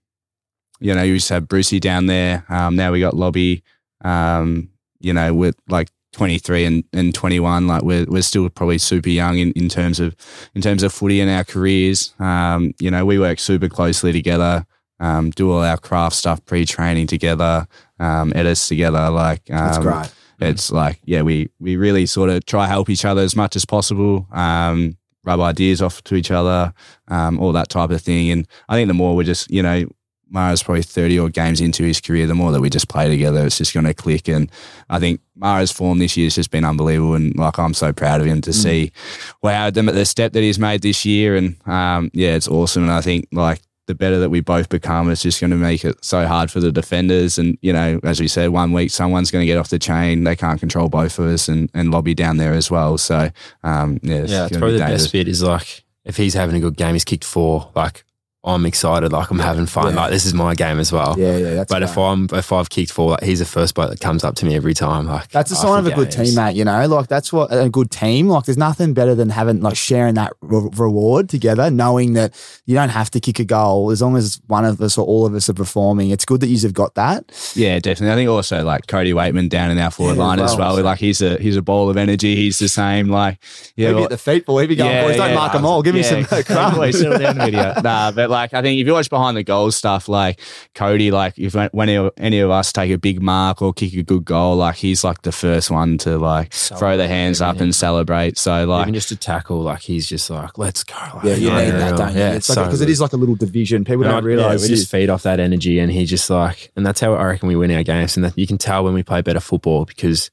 You know, you used to have Brucey down there. Um, now we got Lobby, um, you know, with like twenty-three and, and twenty-one. Like we're we're still probably super young in, in terms of in terms of footy and our careers. Um, you know, we work super closely together, um, do all our craft stuff, pre-training together, um, edits together. Like um, That's great. It's like, yeah, we, we really sort of try help each other as much as possible. Um, rub ideas off to each other, um, all that type of thing. And I think the more we're just, you know, Mara's probably thirty-odd games into his career. The more that we just play together, it's just going to click. And I think Mara's form this year has just been unbelievable. And, like, I'm so proud of him to mm. see, wow, them at the step that he's made this year. And, um, yeah, it's awesome. And I think, like, the better that we both become, it's just going to make it so hard for the defenders. And, you know, as we said, one week someone's going to get off the chain. They can't control both of us and, and Lobby down there as well. So, um, yeah. It's yeah, it's probably the best bit is, like, if he's having a good game, he's kicked four, like, I'm excited, like I'm yeah. having fun, yeah. like this is my game as well. Yeah, yeah, that's But right. if I'm if I've kicked four, like he's the first bloke that comes up to me every time. Like that's a sign of a games. good teammate, you know. Like that's what a good team. Like there's nothing better than having like sharing that re- reward together, knowing that you don't have to kick a goal as long as one of us or all of us are performing. It's good that you've got that. Yeah, definitely. I think also like Cody Waitman down in our forward yeah, line as well. well. Like he's a he's a ball of energy. He's the same. Like yeah, maybe well, at the feet, boy. Maybe going yeah, boys. Don't yeah, mark them all. Give yeah, me some crumbs. Settle down the video. Nah, but. Like, I think if you watch behind the goals stuff, like Cody, like if when any of us take a big mark or kick a good goal, like he's like the first one to like celebrate, throw the hands up yeah. and celebrate. So like even just a tackle, like he's just like, let's go. Like, yeah, you yeah, need that, don't you? Yeah, it's like because so it is like a little division. People and don't I, realize yeah, we just feed off that energy, and he just like, and that's how I reckon we win our games. And that you can tell when we play better football because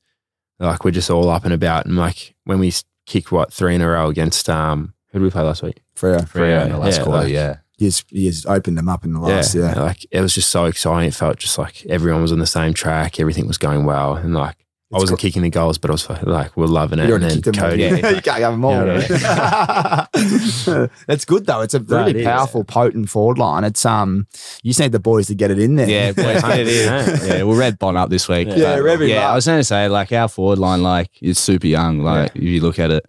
like we're just all up and about. And like when we kick what three in a row against um, who did we play last week? Freo, Freo in the last yeah, quarter, like, yeah. He has, he has opened them up in the last, yeah. yeah. Like, it was just so exciting. It felt just like everyone was on the same track. Everything was going well. And, like, it's I wasn't cool. kicking the goals, but I was like, we're loving it. You and then Cody. Yeah, like, you can't have them all. That's good, though. It's a really no, it powerful, is. potent forward line. It's um, you just need the boys to get it in there. Yeah, boys get it in. Yeah, we'll red Bon up this week. Yeah, yeah, but, yeah up. I was going to say, like, our forward line, like, is super young. Like, yeah. if you look at it.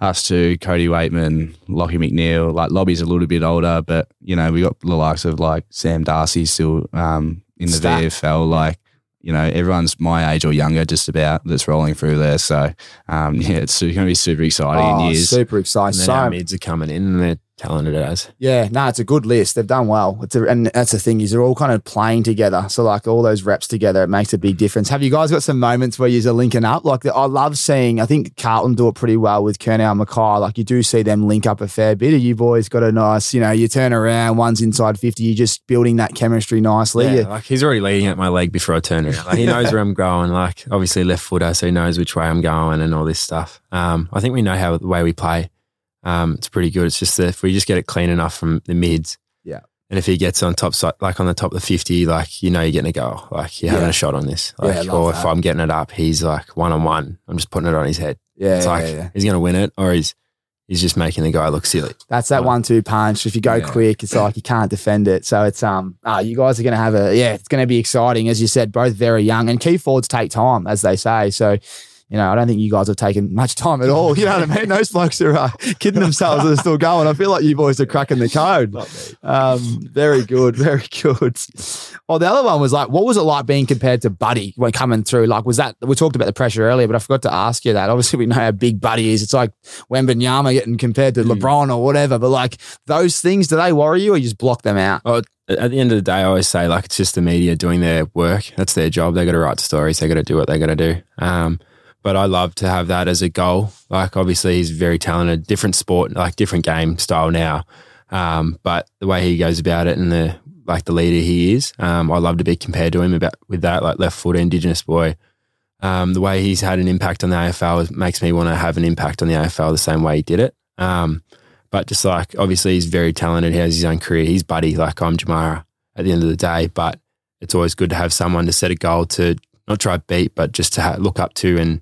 Us two, Cody Waitman, Lachie McNeil, like Lobby's a little bit older, but you know, we got the likes of like Sam Darcy still um, in the Start. V F L. Like, you know, everyone's my age or younger just about that's rolling through there. So, um, yeah, it's going to be super exciting oh, in years. Super exciting. So our mids are coming in and they're talented as. Yeah, no, it's a good list. They've done well. It's a, and that's the thing is they're all kind of playing together. So like all those reps together, it makes a big difference. Have you guys got some moments where you're linking up? Like the, I love seeing, I think Carlton do it pretty well with Kernow and Mackay. Like you do see them link up a fair bit. You boys got a nice, you know, you turn around, one's inside fifty. You're just building that chemistry nicely. Yeah, yeah. Like he's already leading at my leg before I turn around. Like he knows where I'm going. Like obviously left footer, so he knows which way I'm going and all this stuff. Um, I think we know how the way we play. Um, it's pretty good. It's just that if we just get it clean enough from the mids. Yeah. And if he gets on top, like on the top of the fifty, like, you know, you're getting a goal. Like you're yeah. having a shot on this. Like, yeah, or that. If I'm getting it up, he's like one-on-one. I'm just putting it on his head. Yeah. It's yeah, like, yeah. he's going to win it or he's, he's just making the guy look silly. That's that one-two punch. If you go yeah. quick, it's like you can't defend it. So it's, um, ah, you guys are going to have a, yeah, it's going to be exciting. As you said, both very young and key forwards take time as they say. So, you know, I don't think you guys have taken much time at all. You know what I mean? Those blokes are uh, kidding themselves and are still going. I feel like you boys are cracking the code. Um, very good, very good. Well, the other one was like, what was it like being compared to Buddy when coming through? Like, was that, we talked about the pressure earlier, but I forgot to ask you that. Obviously, we know how big Buddy is. It's like Wembanyama getting compared to LeBron or whatever. But like those things, do they worry you or you just block them out? Oh, at the end of the day, I always say like, it's just the media doing their work. That's their job. They got to write stories. They got to do what they got to do. Um, But I love to have that as a goal. Like, obviously, he's very talented, different sport, like different game style now. Um, but the way he goes about it and the like the leader he is, um, I love to be compared to him about with that, like left foot Indigenous boy. Um, the way he's had an impact on the A F L makes me want to have an impact on the A F L the same way he did it. Um, but just like, obviously, he's very talented. He has his own career. He's Buddy, like I'm Jamara at the end of the day. But it's always good to have someone to set a goal to not try to beat, but just to ha- look up to and,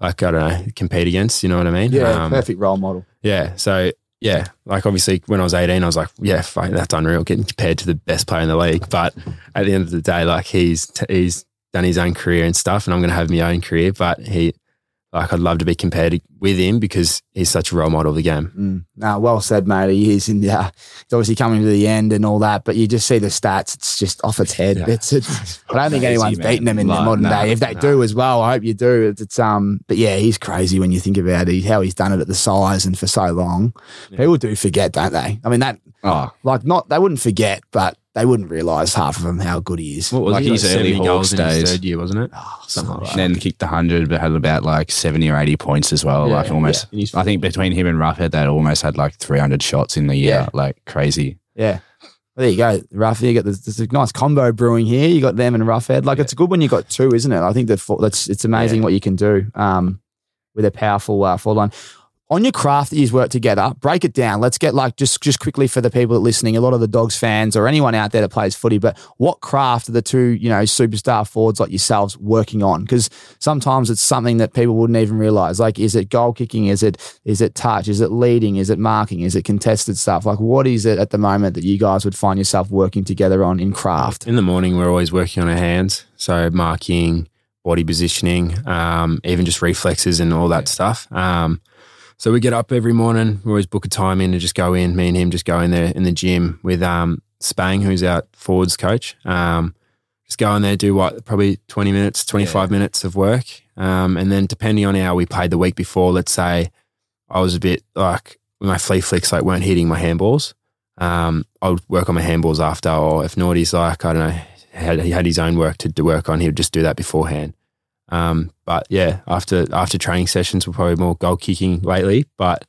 like, I don't know, compete against, you know what I mean? Yeah, um, perfect role model. Yeah, so, yeah, like obviously when I was eighteen, I was like, yeah, fuck, that's unreal, getting compared to the best player in the league. But at the end of the day, like he's t- he's done his own career and stuff and I'm going to have my own career, but he... Like, I'd love to be compared with him because he's such a role model of the game. Mm. No, well said, mate. He is. And yeah, it's obviously coming to the end and all that, but you just see the stats. It's just off its head. Yeah. It's, it's, I don't think crazy, anyone's man. beating him in like, the modern no, day. If they no. do as well, I hope you do. It's, it's um, But yeah, he's crazy when you think about it, how he's done it at the size and for so long. Yeah. People do forget, don't they? I mean, that, oh. like, not, they wouldn't forget, but. They wouldn't realise half of them how good he is. What was like he? His like early Hawks days. In his third year, wasn't it? Oh, something like that. And then kicked the one hundred, but had about like seventy or eighty points as well. Yeah, like almost, yeah. I think between him and Roughhead, they almost had like three hundred shots in the year. Yeah. Like crazy. Yeah. Well, there you go, Ruffy. You got this, this nice combo brewing here. You got them and Roughhead. Like yeah. it's good when you got two, isn't it? I think that for, that's it's amazing yeah. what you can do um, with a powerful uh, forward line. on your craft that you've worked together, break it down. Let's get like, just, just quickly for the people listening, a lot of the Dogs fans or anyone out there that plays footy, but what craft are the two, you know, superstar forwards like yourselves working on? Because sometimes it's something that people wouldn't even realise. Like, is it goal kicking? Is it, is it touch? Is it leading? Is it marking? Is it contested stuff? Like, what is it at the moment that you guys would find yourself working together on in craft? In the morning, we're always working on our hands. So marking, body positioning, um, even just reflexes and all that yeah. stuff. Um, so we get up every morning, we always book a time in and just go in, me and him just go in there in the gym with um, Spang, who's our forwards coach. Um, just go in there, do what, probably twenty minutes, twenty-five yeah. minutes of work. Um, and then depending on how we played the week before, let's say I was a bit like, my flea flicks like weren't hitting my handballs. Um, I would work on my handballs after, or if Naughty's like, I don't know, had, he had his own work to, to work on, he would just do that beforehand. Um, but yeah, after after training sessions, we're probably more goal kicking lately, but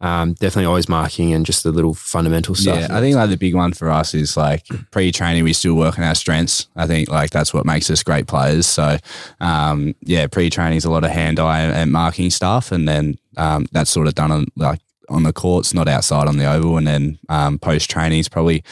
um, definitely always marking and just the little fundamental stuff. Yeah, I think like the big one for us is like pre-training, we still work on our strengths. I think like that's what makes us great players. So um, yeah, pre-training is a lot of hand-eye and marking stuff, and then um, that's sort of done on like on the courts, not outside on the oval. And then um, post-training is probably,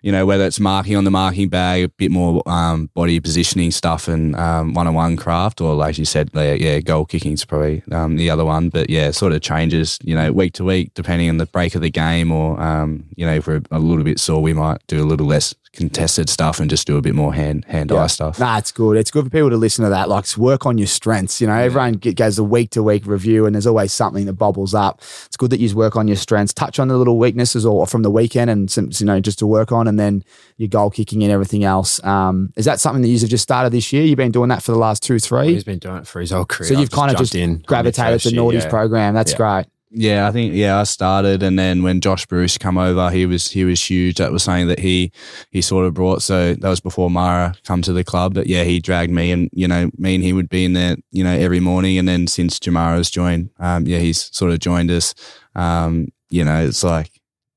you know, whether it's marking on the marking bag, a bit more um, body positioning stuff and um, one-on-one craft, or like you said, yeah, goal kicking is probably um, the other one. But yeah, sort of changes, you know, week to week, depending on the break of the game, or, um, you know, if we're a little bit sore, we might do a little less contested stuff and just do a bit more hand hand yeah. eye stuff. Nah, it's good. It's good for people to listen to that. Like, work on your strengths. You know, yeah. everyone goes a week to week review, and there's always something that bubbles up. It's good that you work on your strengths, touch on the little weaknesses or from the weekend, and some, you know, just to work on, and then your goal kicking and everything else. Um, is that something that you've just started this year? You've been doing that for the last two, three. He's been doing it for his whole career. So you've I've kind just of just gravitated to Naughty's yeah. program. That's yeah. great. Yeah, I think, yeah, I started, and then when Josh Bruce come over, he was he was huge. That was something that he he sort of brought. So that was before Mara come to the club. But yeah, he dragged me, and, you know, me and he would be in there, you know, every morning. And then since Jamara's joined, um, yeah, he's sort of joined us. Um, you know, it's like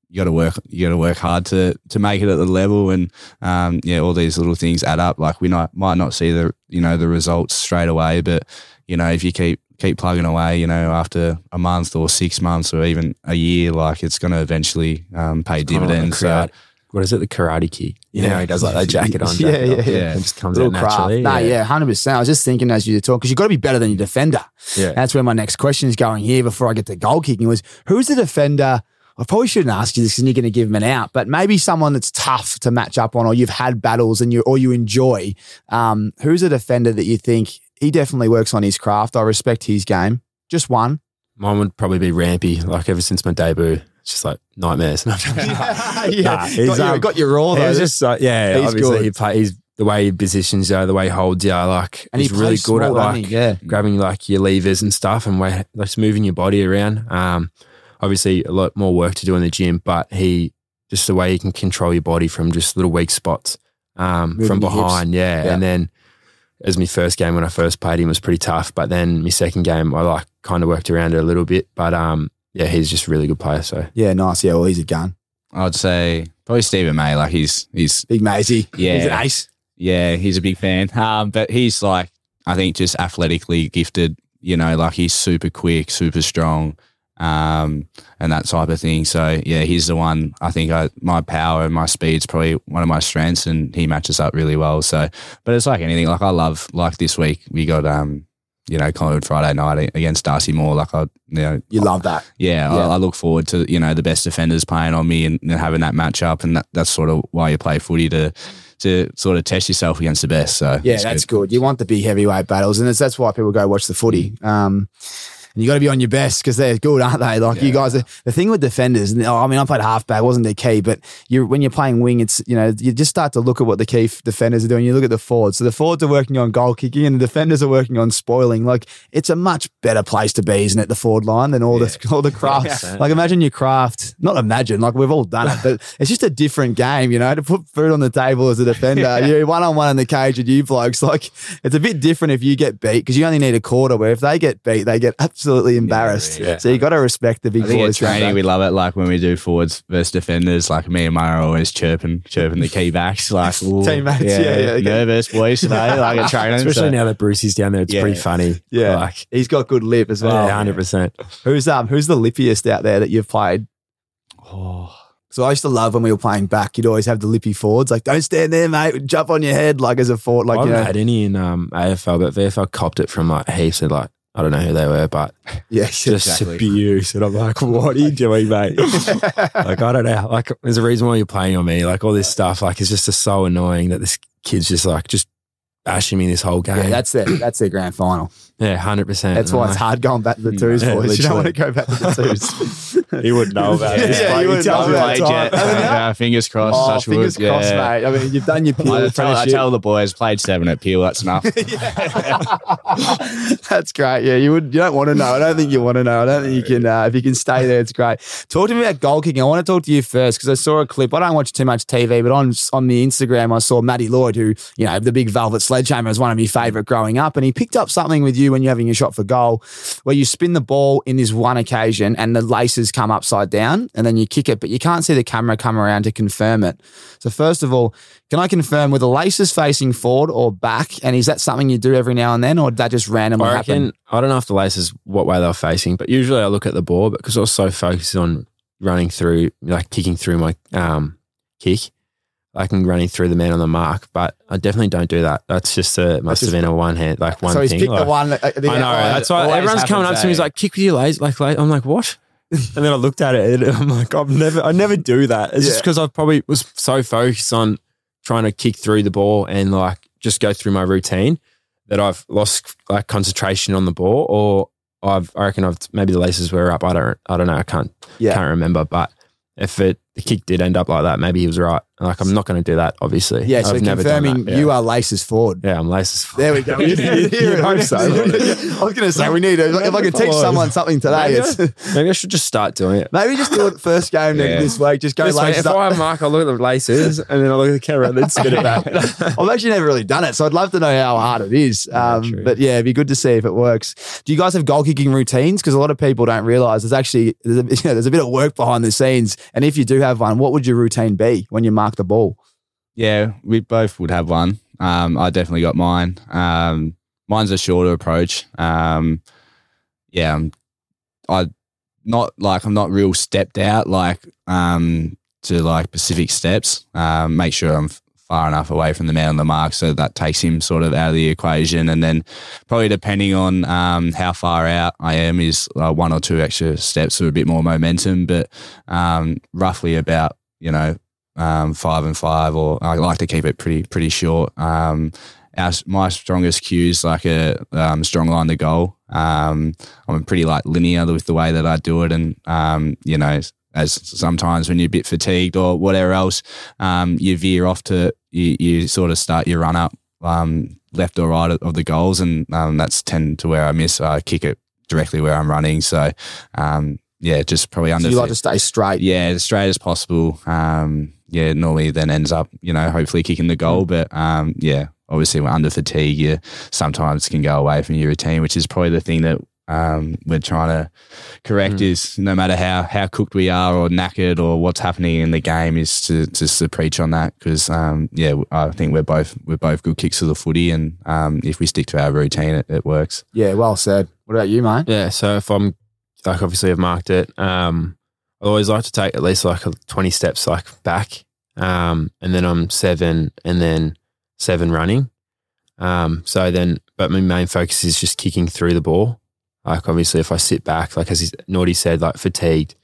you got to work you got to work hard to to make it at the level. And, um, yeah, all these little things add up. Like, we not, might not see the, you know, the results straight away, but, you know, if you keep, keep plugging away, you know, after a month or six months or even a year, like, it's going to eventually um, pay it's dividends. Kind of like so, what is it? The Karate Kid. You yeah. know, he does like that jacket on. Jacket yeah, yeah, on. yeah, yeah. It just comes out naturally. Nah, yeah. yeah, one hundred percent. I was just thinking as you were talking, because you've got to be better than your defender. Yeah. And that's where my next question is going here before I get to goal kicking was, who's the defender? I probably shouldn't ask you this because you're going to give them an out, but maybe someone that's tough to match up on, or you've had battles and you or you enjoy. Um, who's a defender that you think, he definitely works on his craft, I respect his game? Just one. Mine would probably be Rampy. Like, ever since my debut, it's just like nightmares. yeah, yeah. Nah, he's, got, um, you, got you raw though. Just like, yeah, he's obviously good. He play, he's the way he positions you, the way he holds you, like, and he's he really good small, at like yeah. grabbing like your levers and stuff, and way, like moving your body around. Um, obviously a lot more work to do in the gym, but he just the way he can control your body from just little weak spots um, from behind, yeah. yeah, and then. As my first game when I first played him was pretty tough, but then my second game I like kind of worked around it a little bit. But um, yeah, he's just a really good player. So yeah, nice. Yeah, well, he's a gun. I'd say probably Stephen May. Like he's he's big Maisy. Yeah, he's an ace. Yeah, he's a big fan. Um, but he's like I think just athletically gifted. You know, like he's super quick, super strong, um, and that type of thing. So yeah, he's the one. I think I, my power and my speed's probably one of my strengths, and he matches up really well. So, but it's like anything. Like I love, like this week we got, um, you know, Collingwood Friday night against Darcy Moore. Like I, you know, you love that. Yeah, yeah. I, I look forward to, you know, the best defenders playing on me and, and having that matchup, and that, that's sort of why you play footy to. to sort of test yourself against the best. So yeah, that's good. good. You want the big heavyweight battles, and it's, that's why people go watch the footy. Um, and you got to be on your best because they're good, aren't they? Like yeah. you guys, are, the thing with defenders, and oh, I mean, I played halfback, wasn't their key, but you when you're playing wing, it's, you know, you just start to look at what the key defenders are doing. You look at the forwards. So the forwards are working on goal kicking and the defenders are working on spoiling. Like it's a much better place to be, isn't it? The forward line than all yeah. the, all the crafts. Yeah. Like imagine your craft, not imagine, like we've all done it, but it's just a different game, you know, to put food on the table as a defender. yeah. You're one-on-one in the cage with you blokes. Like it's a bit different if you get beat because you only need a quarter, where if they get beat, they get absolutely absolutely embarrassed. Yeah, yeah. So you got to respect the big I think boys. At training, we love it. Like when we do forwards versus defenders, like me and Maya are always chirping, chirping the key backs. Like teammates, yeah, yeah, yeah, nervous okay. boys today. Like a trainer, especially so. Now that Brucey's down there, it's yeah. pretty funny. Yeah, like he's got good lip as well. Yeah, one hundred percent. Who's um who's the lippiest out there that you've played? Oh. So I used to love when we were playing back, you'd always have the lippy forwards, like, don't stand there, mate, jump on your head, like as a forward. Like, I haven't you know. had any in um, A F L, but V F L copped it from like heaps of like, I don't know who they were, but yeah, just exactly. abuse. And I'm like, what are you doing, mate? Like, I don't know. Like, there's a reason why you're playing on me. Like, all this stuff, like, it's just so annoying that this kid's just like, just bashing me this whole game. Yeah, that's their, that's their grand final. Yeah, one hundred percent. That's why it's hard going back to the twos, yeah, boys. Yeah, you don't want to go back to the twos. He wouldn't know about it. Yeah, yeah, he wouldn't know about it. Uh, fingers crossed. Oh, touch fingers wood. crossed, yeah. mate. I mean, you've done your Peel. I tell, I tell the boys, played seven at Peel, that's enough. That's great. Yeah, you would. You don't want to know. I don't think you want to know. I don't think you can. Uh, if you can stay there, it's great. Talk to me about goal kicking. I want to talk to you first because I saw a clip. I don't watch too much T V, but on on the Instagram, I saw Matty Lloyd, who, you know, the big velvet sledgehammer was one of my favourite growing up, and he picked up something with you when you're having your shot for goal where you spin the ball in this one occasion and the laces come upside down and then you kick it, but you can't see the camera come around to confirm it. So first of all, can I confirm were the laces facing forward or back? And is that something you do every now and then or did that just randomly I reckon, happen? I don't know if the laces, what way they're facing, but usually I look at the ball because I was so focused on running through, like kicking through my um, kick. I can running through the man on the mark, but I definitely don't do that. That's just a must just, have been a one hand, like one thing. So he's thing, picked like, the one. That, I know. That's why everyone's coming up to me. He's like, kick with your lace. Like, I'm like, what? And then I looked at it and I'm like, I've never, I never do that. It's yeah. just because I probably was so focused on trying to kick through the ball and like just go through my routine that I've lost like concentration on the ball or I've, I reckon I've, maybe the laces were up. I don't, I don't know. I can't, yeah. can't remember, but if it, the kick did end up like that, maybe he was right. Like, I'm not going to do that, obviously. Yeah, so I've never confirming yeah. you are laces forward. Yeah, I'm laces forward. There we go. you you hope so. I was going to say, we need it. If I can teach someone something today, maybe, it's... Maybe I should just start doing it. Maybe just do it first game yeah. this week. Just go this laces week, if up. I have Mark, I'll look at the laces and then I'll look at the camera and then spit it back. I've actually never really done it, so I'd love to know how hard it is. Um, yeah, but yeah, it'd be good to see if it works. Do you guys have goal kicking routines? Because a lot of people don't realise there's actually, there's a, you know, there's a bit of work behind the scenes. And if you do have one, what would your routine be when you mark the ball? Yeah, we both would have one. Um, I definitely got mine. Um, mine's a shorter approach. Um, yeah, I'm, I not like I'm not real stepped out like um, to like specific steps. Um, make sure I'm far enough away from the man on the mark so that takes him sort of out of the equation. And then probably depending on um, how far out I am is uh, one or two extra steps with a bit more momentum, but um, roughly about, you know, um, five and five, or I like to keep it pretty pretty short. Um, our, my strongest cue is like a um, strong line to goal. Um, I'm pretty like linear with the way that I do it and, um, you know, as sometimes when you're a bit fatigued or whatever else, um, you veer off to, you, you sort of start your run up um, left or right of the goals and um, that's tend to where I miss. I kick it directly where I'm running. So, um, yeah, just probably under. So you like to stay straight? Yeah, as straight as possible. Um, yeah, normally then ends up, you know, hopefully kicking the goal. But, um, yeah, obviously when under fatigue, you sometimes can go away from your routine, which is probably the thing that Um, we're trying to correct mm. is no matter how, how cooked we are or knackered or what's happening in the game is to just to preach on that because um, yeah I think we're both we're both good kicks of the footy and um, if we stick to our routine it, it works. Yeah, well said. What about you, mate? Yeah, so if I'm like obviously I've marked it. Um, I always like to take at least like twenty steps like back, um, and then I'm seven and then seven running. Um, so then, but my main focus is just kicking through the ball. Like obviously if I sit back, like as Naughty said, like fatigued.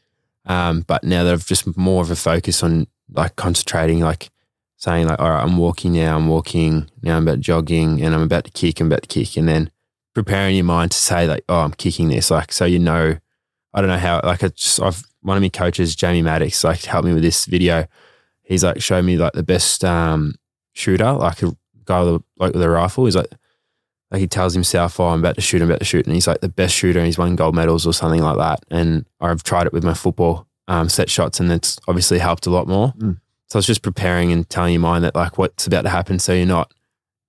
Um, but now that I've just more of a focus on like concentrating, like saying like, all right, I'm walking now, I'm walking, now I'm about jogging and I'm about to kick, I'm about to kick. And then preparing your mind to say like, oh, I'm kicking this. Like, so you know, I don't know how, like I just, I've, one of my coaches, Jamie Maddox, like helped me with this video. He's like, showed me like the best um, shooter, like a guy with a, like with a rifle. He's like, Like he tells himself, oh, I'm about to shoot, I'm about to shoot. And he's like the best shooter and he's won gold medals or something like that. And I've tried it with my football um, set shots and it's obviously helped a lot more. Mm. So it's just preparing and telling your mind that like what's about to happen so you're not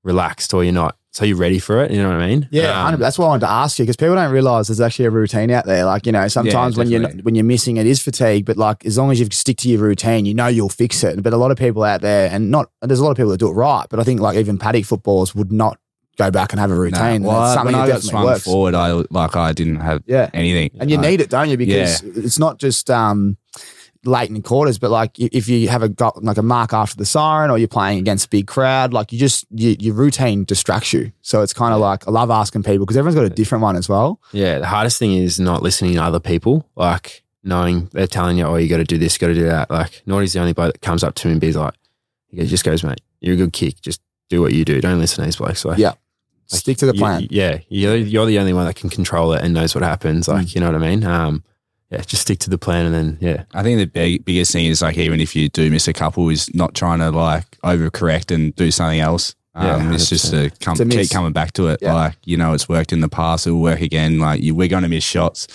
relaxed or you're not So you're ready for it, you know what I mean? Yeah, um, that's why I wanted to ask you, because people don't realise there's actually a routine out there. Like, you know, sometimes yeah, when you're when you're missing, it is fatigue, but like as long as you stick to your routine, you know you'll fix it. But a lot of people out there, and not and there's a lot of people that do it right, but I think like even paddock footballers would not go back and have a routine. No, well, it's something when I got swung works. forward, I like I didn't have yeah. anything, and you like, need it, don't you? Because yeah. it's not just um. late in quarters, but like if you have a got like a mark after the siren, or you're playing against a big crowd, like you just you, your routine distracts you. So it's kind of yeah. like I love asking people because everyone's got a different one as well. Yeah, the hardest thing is not listening to other people. Like knowing they're telling you, oh, you got to do this, got to do that. Like Naughty's the only bloke that comes up to me and be like, he just goes, mate, you're a good kick. Just do what you do. Don't listen to these blokes. Like, yeah, like, stick to the plan. You, yeah, you're, you're the only one that can control it and knows what happens. Like mm. you know what I mean. Um, Yeah, just stick to the plan and then, yeah. I think the big, biggest thing is like even if you do miss a couple is not trying to like overcorrect and do something else. Um, yeah, it's just to come, it's keep coming back to it. Yeah. Like, you know, it's worked in the past, it will work again. Like you, we're going to miss shots.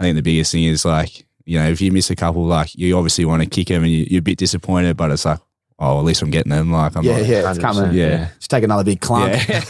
I think the biggest thing is like, you know, if you miss a couple, like you obviously want to kick them and you, you're a bit disappointed, but it's like, oh, at least I'm getting them. Like, I'm yeah, like, yeah, it's coming. Yeah, just take another big clunk. Yeah.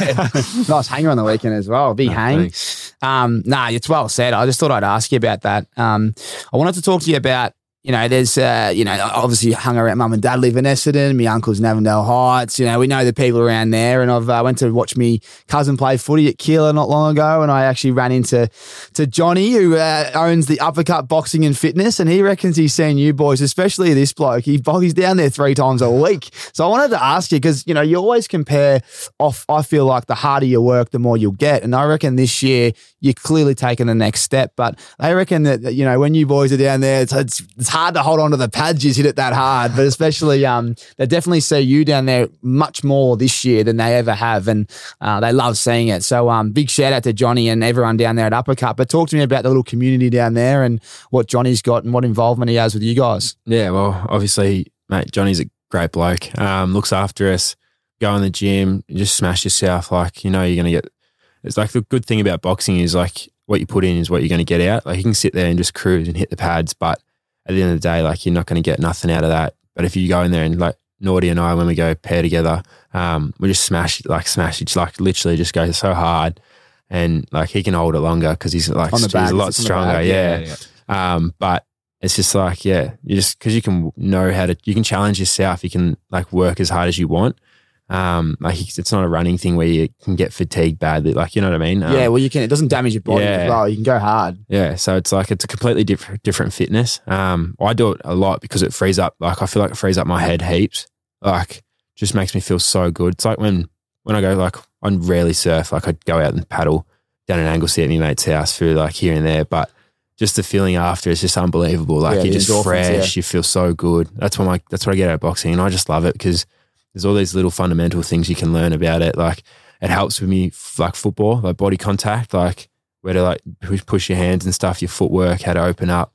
Nice hanger on the weekend as well. Big no, hang. Thanks. Um, nah, it's well said. I just thought I'd ask you about that. Um, I wanted to talk to you about, you know, there's, uh, you know, obviously hung around. Mum and dad live in Essendon. My uncle's in Avondale Heights. You know, we know the people around there. And I've uh, went to watch my cousin play footy at Keeler not long ago, and I actually ran into to Johnny, who uh, owns the Uppercut Boxing and Fitness, and he reckons he's seen you boys, especially this bloke. He he's down there three times a week. So I wanted to ask you because, you know, you always compare off, I feel like the harder you work, the more you'll get. And I reckon this year you're clearly taking the next step. But I reckon that, you know, when you boys are down there, it's it's, it's hard to hold on to the pads. You hit it that hard, but especially um, they definitely see you down there much more this year than they ever have, and uh, they love seeing it. So um, big shout out to Johnny and everyone down there at Uppercut. But talk to me about the little community down there and what Johnny's got and what involvement he has with you guys. Yeah, well, obviously, mate, Johnny's a great bloke. Um, looks after us. Go in the gym, just smash yourself. Like you know, you're gonna get. It's like the good thing about boxing is like what you put in is what you're gonna get out. Like you can sit there and just cruise and hit the pads, but at the end of the day, like you're not going to get nothing out of that. But if you go in there and like Naughty and I, when we go pair together, um, we just smash, like smash it, like literally just goes so hard, and like he can hold it longer because he's like he's a lot stronger. Yeah. Yeah, yeah. Um, but it's just like yeah, you just because you can know how to, you can challenge yourself. You can like work as hard as you want. Um, like it's not a running thing where you can get fatigued badly, like you know what I mean. Um, yeah, well you can. It doesn't damage your body yeah. as well. You can go hard. Yeah, so it's like it's a completely different different fitness. Um, I do it a lot because it frees up. Like I feel like it frees up my head heaps. Like just makes me feel so good. It's like when when I go like I rarely surf. Like I'd go out and paddle down in Anglesea at my mate's house for like here and there, but just the feeling after is just unbelievable. Like yeah, you're just fresh. Yeah. You feel so good. That's when like that's what I get out of boxing, and I just love it because there's all these little fundamental things you can learn about it. Like it helps with me, like football, like body contact, like where to like push your hands and stuff, your footwork, how to open up,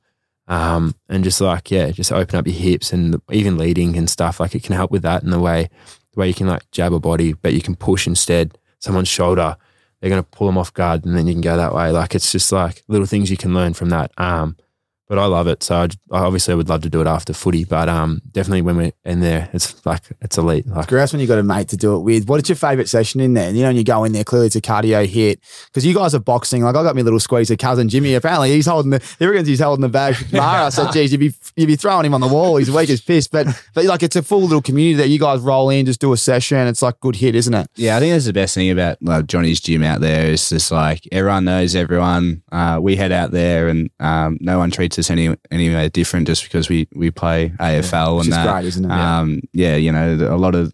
um, and just like yeah, just open up your hips and even leading and stuff. Like it can help with that in the way, the way you can like jab a body, but you can push instead someone's shoulder. They're gonna pull them off guard, and then you can go that way. Like it's just like little things you can learn from that. Um, But I love it. So I'd, I obviously would love to do it after footy, but um, definitely when we're in there, it's like, it's elite. Like, it's great when you got a mate to do it with. What is your favourite session in there? You know, when you go in there, clearly it's a cardio hit because you guys are boxing. Like I got my little squeezer cousin, Jimmy. Apparently he's holding the, he reckons he's holding the bag with Mara. I said, geez, you'd be, you'd be throwing him on the wall. He's weak as piss. But, but like it's a full little community that you guys roll in, just do a session. It's like good hit, isn't it? Yeah, I think that's the best thing about like, Johnny's gym out there. It's just like everyone knows everyone. Uh, we head out there and um, no one treats us any anyway different just because we we play A F L yeah, and that. Great, isn't it? Um, yeah, you know, a lot of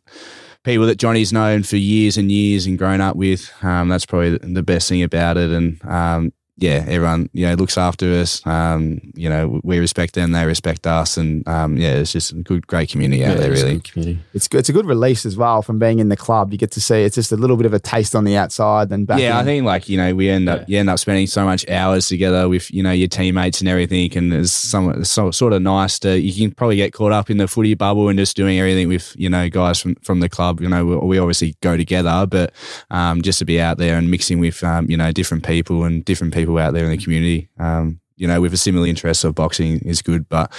people that Johnny's known for years and years and grown up with. Um, that's probably the best thing about it. And um, yeah, everyone you know looks after us. Um, you know, we respect them, they respect us, and um, yeah, it's just a good, great community out yeah, there. Really, it's good it's, it's a good release as well from being in the club. You get to see it's just a little bit of a taste on the outside. Then back yeah, in. I think like you know we end up yeah. you end up spending so much hours together with you know your teammates and everything, and it's some it's so, sort of nice to you can probably get caught up in the footy bubble and just doing everything with you know guys from, from the club. You know we, we obviously go together, but um, just to be out there and mixing with um, you know different people and different people. People out there in the community, um, you know, with a similar interest of boxing is good, but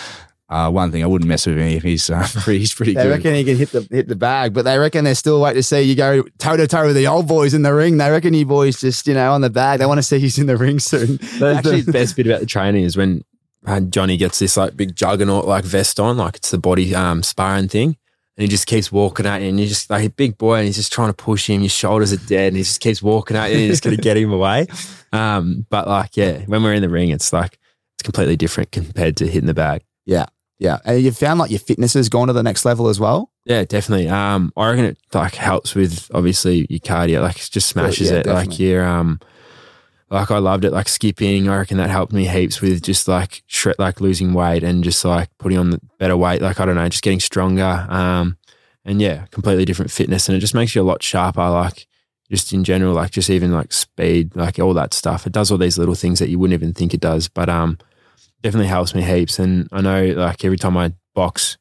Uh, one thing, I wouldn't mess with him if he's uh, pretty, he's pretty they good. They reckon he can hit the hit the bag, but they reckon they're still waiting to see you go toe-to-toe with the old boys in the ring. They reckon you boys just, you know, on the bag. They want to see you in the ring soon. That's actually the best bit about the training is when uh, Johnny gets this like big juggernaut-like vest on, like it's the body um, sparring thing, and he just keeps walking at you, and you're just like a big boy, and he's just trying to push him. Your shoulders are dead, and he just keeps walking at you, and you're just going to get him away. Um, but like, yeah, when we're in the ring, it's like it's completely different compared to hitting the bag. Yeah. Yeah. And you found like your fitness has gone to the next level as well? Yeah, definitely. Um, I reckon it like helps with obviously your cardio, like it just smashes yeah, it. Definitely. Like your, um, like I loved it, like skipping. I reckon that helped me heaps with just like shred, like losing weight and just like putting on the better weight. Like, I don't know, just getting stronger. Um, and yeah, completely different fitness. And it just makes you a lot sharper. Like just in general, like just even like speed, like all that stuff. It does all these little things that you wouldn't even think it does. But, um, definitely helps me heaps. And I know like every time I box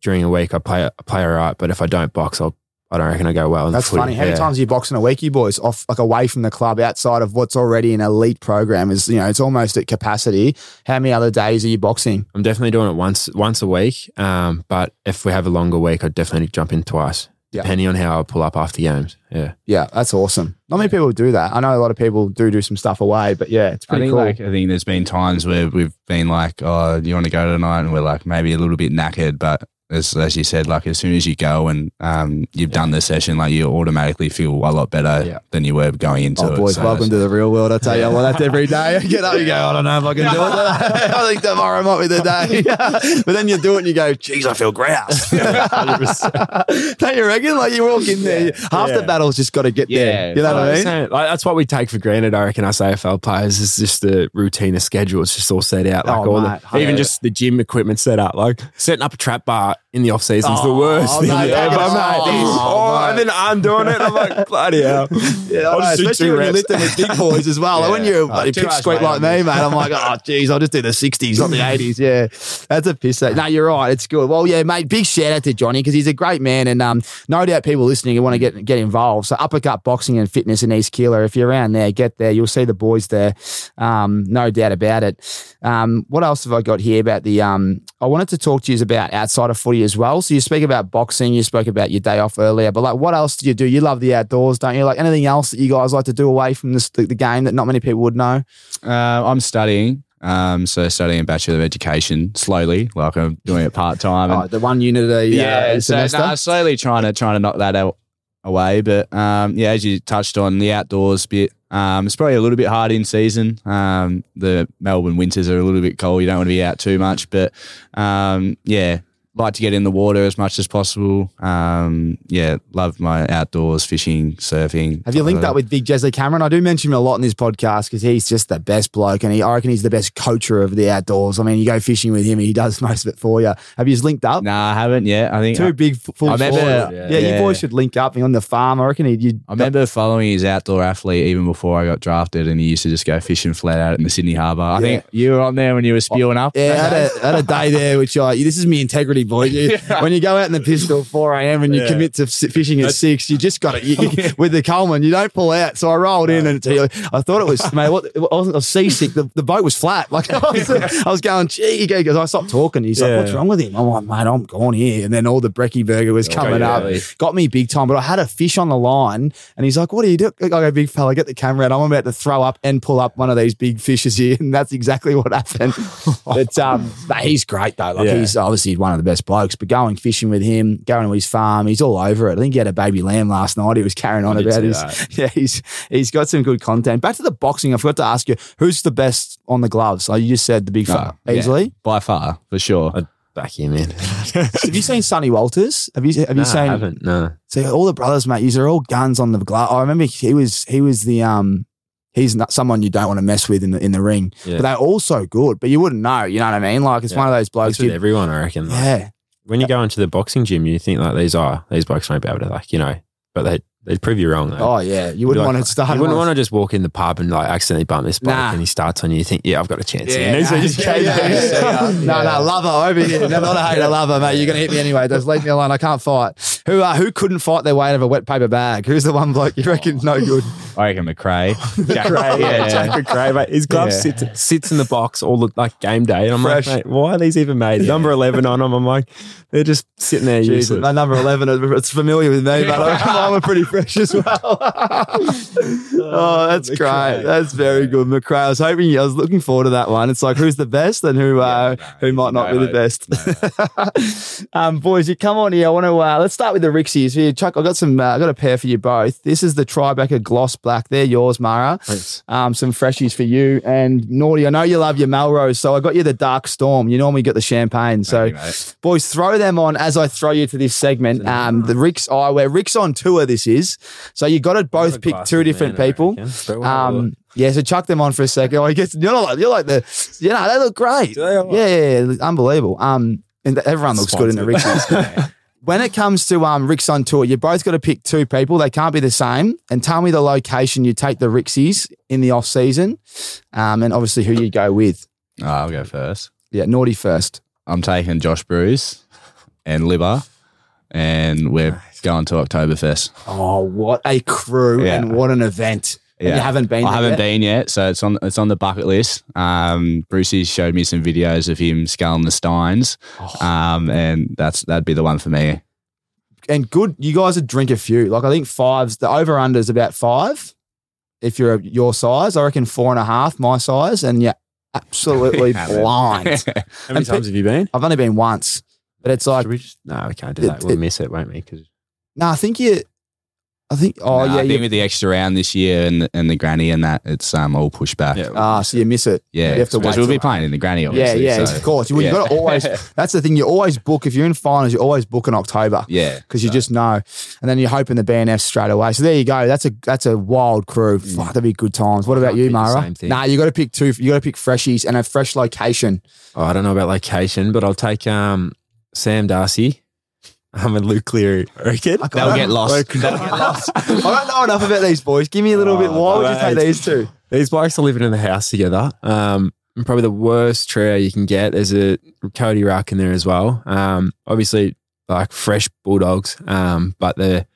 during a week, I play I play all right. But if I don't box, I'll, I don't reckon I go well. That's funny. How many yeah. times do you box in a week, you boys, off like away from the club, outside of what's already an elite program? Is, you know, it's almost at capacity. How many other days are you boxing? I'm definitely doing it once once a week. Um, but if we have a longer week, I'd definitely jump in twice. Yeah. Depending on how I pull up after games. Yeah. Yeah, that's awesome. Not many people do that. I know a lot of people do do some stuff away, but yeah, it's pretty I think cool. Like, I think there's been times where we've been like, oh, do you want to go tonight? And we're like maybe a little bit knackered, but as, as you said, like as soon as you go and um, you've yeah. done the session, like you automatically feel a lot better yeah. than you were going into oh, it. Boys, so welcome to the real world. I tell you, I want that every day. I get up and go, I don't know if I can do it. I think tomorrow might be the day. But then you do it and you go, geez, I feel grouse. Don't you reckon? Like you walk in there, yeah. half yeah. the battle's just got to get yeah. there. You know well, what I mean? Saying, like, that's what we take for granted, I reckon, us A F L players, is just the routine, the schedule. It's just all set out. Like oh, all mate, the, even just the gym equipment set up, like setting up a trap bar in the off season is oh, the worst oh, thing no, ever, oh, mate. Oh, oh, and then I'm doing it. And I'm like, bloody hell. Yeah, I'll just do especially two when reps. You lift them with big boys as well. Yeah. Like when you're oh, a big squeak like me, mate, I'm like, oh, geez, I'll just do the sixties, not the eighties. Yeah, that's a piss. No, you're right. It's good. Well, yeah, mate, big shout out to Johnny because he's a great man and um, no doubt people listening who want to get get involved. So Uppercut Boxing and Fitness in East Keeler. If you're around there, get there. You'll see the boys there. Um, no doubt about it. Um, what else have I got here about the um, – I wanted to talk to you about outside of footy as well. So you speak about boxing, you spoke about your day off earlier, but like what else do you do? You love the outdoors, don't you? Like anything else that you guys like to do away from this, the, the game that not many people would know? Uh, I'm studying. Um, so studying a Bachelor of Education slowly, like I'm doing it part-time. oh, and, the one unit a yeah, uh, so, semester? Nah, slowly trying to, trying to knock that out away. But um, yeah, as you touched on, the outdoors bit, um, it's probably a little bit hard in season. Um, the Melbourne winters are a little bit cold. You don't want to be out too much, but um, yeah. Like to get in the water as much as possible. Um, yeah, love my outdoors, fishing, surfing. Have you linked up with Big Jesse Cameron? I do mention him a lot in this podcast because he's just the best bloke and he, I reckon he's the best coacher of the outdoors. I mean, you go fishing with him and he does most of it for you. Have you linked up? No, nah, I haven't yet. I think Two I, big full I remember, yeah, yeah, yeah, you boys should link up on the farm. I reckon he'd... I remember got, following his outdoor athlete even before I got drafted and he used to just go fishing flat out in the Sydney Harbour. I yeah. think you were on there when you were spewing up. Yeah, I had, had a day there which I... This is me integrity boy. You, yeah. When you go out in the pistol at four a.m. and you yeah. commit to fishing at six, you just got it with the Coleman. You don't pull out. So I rolled no. in and I thought it was, mate, what, I, was, I was seasick. The, the boat was flat. Like I was, I was going, gee, because I stopped talking. He's yeah. like, what's wrong with him? I'm like, mate, I'm gone here. And then all the brekkie burger was yeah, coming up. Early. Got me big time. But I had a fish on the line and he's like, what are you doing? I go, big fella, get the camera out. I'm about to throw up and pull up one of these big fishes here. And that's exactly what happened. But um, he's great though. Like yeah. he's obviously one of the best blokes, but going fishing with him, going to his farm, he's all over it. I think he had a baby lamb last night. He was carrying on about his, that. yeah, he's, he's got some good content. Back to the boxing. I forgot to ask you, who's the best on the gloves? Like you just said, the big no, fella, yeah, easily? By far, for sure. I'd back in, man. Have you seen Sonny Walters? Have you, have no, you seen? I haven't, no. See, all the brothers, mate, these are all guns on the glove. I remember he was, he was the, um, he's not someone you don't want to mess with in the in the ring, yeah. but they're all so good. But you wouldn't know, you know what I mean? Like it's yeah. one of those blokes. It's with you, everyone, I reckon. Like, yeah. When you go into the boxing gym, you think like these are these blokes won't be able to like you know, but they they'd prove you wrong. Though. Oh yeah, you wouldn't like, want to start. You wouldn't want to just walk in the pub and like accidentally bump this bloke nah. and he starts on you. You think yeah, I've got a chance. Yeah, nah, so just yeah, yeah, yeah. So, uh, no, yeah. no, lover over here. Never not a hater, lover, mate. You're gonna hit me anyway. Just leave me alone. I can't fight. Who uh, who couldn't fight their way out of a wet paper bag? Who's the one bloke you reckon's no good? I reckon McRae. Jack McRae, yeah. Jack McRae, mate. His glove yeah. sits sits in the box all the, like game day. And I'm Fresh. like, mate, why are these even made? Yeah. Number eleven on them. I'm like, they're just sitting there Jesus. useless. That number eleven, it's familiar with me, but I'm, I'm pretty fresh as well. Oh, that's McRae. great. That's very good. McRae, I was hoping, I was looking forward to that one. It's like, who's the best and who uh, yeah, no, who might not no, be the best. No. um, boys, you come on here. I want to, uh, let's start with the Rixies. Here, Chuck, I've got some, uh, I've got a pair for you both. This is the Tribeca Gloss Black. They're yours, Mara. Thanks. Um, some freshies for you. And Naughty, I know you love your Melrose, so I got you the Dark Storm. You normally get the champagne. So, you, boys, throw them on as I throw you to this segment. Um, the Ricks Eyewear. Ricks on tour, this is. So you got to both pick two different man, people. Um, yeah, so chuck them on for a second. Oh, he gets, you're, like, you're like the, you know, they look great. They yeah, yeah, yeah, unbelievable. Um, and everyone looks Sponsored. good in the Ricks. When it comes to um, Ricks on tour, you both got to pick two people. They can't be the same. And tell me the location you take the Ricksies in the off season, um, and obviously who you go with. Oh, I'll go first. Yeah, Naughty first. I'm taking Josh Bruce and Libba, and we're nice. going to Oktoberfest. Oh, what a crew yeah. and what an event! Yeah. And you haven't been. I haven't yet? been yet, so it's on it's on the bucket list. Um, Brucey showed me some videos of him scaling the steins, oh. um, and that's that'd be the one for me. And good, you guys would drink a few. Like I think fives, the over under is about five. If you're your size, I reckon four and a half, my size, and yeah, absolutely blind. How many and times pe- have you been? I've only been once, but it's like we just, no, we can't do it, that. We'll it, miss it, won't we? Because no, I think you. I think, oh, no, yeah. I think with the extra round this year and and the granny and that, it's um all pushed back. Yeah, ah, so you miss it. Yeah. You have to wait. We'll be playing in the granny, obviously. Yeah, yeah, so. of course. Well, yeah. You've got to always, that's the thing. You always book, if you're in finals, you always book in October. Yeah. Because so. you just know. And then you're hoping the B N F straight away. So there you go. That's a that's a wild crew. Mm. Fuck, that'd be good times. What about you, Mara? Same thing. Nah, you got to pick two. You got to pick freshies and a fresh location. Oh, I don't know about location, but I'll take um Sam Darcy. I'm in Luke Cleary. Reckon? They'll get lost. They'll get lost. I don't know enough about these boys. Give me a little oh, bit. Why would you take these two? These blokes are living in the house together. Um, and probably the worst trio you can get. There's a Cody Ruck in there as well. Um, obviously, like fresh Bulldogs, um, but they're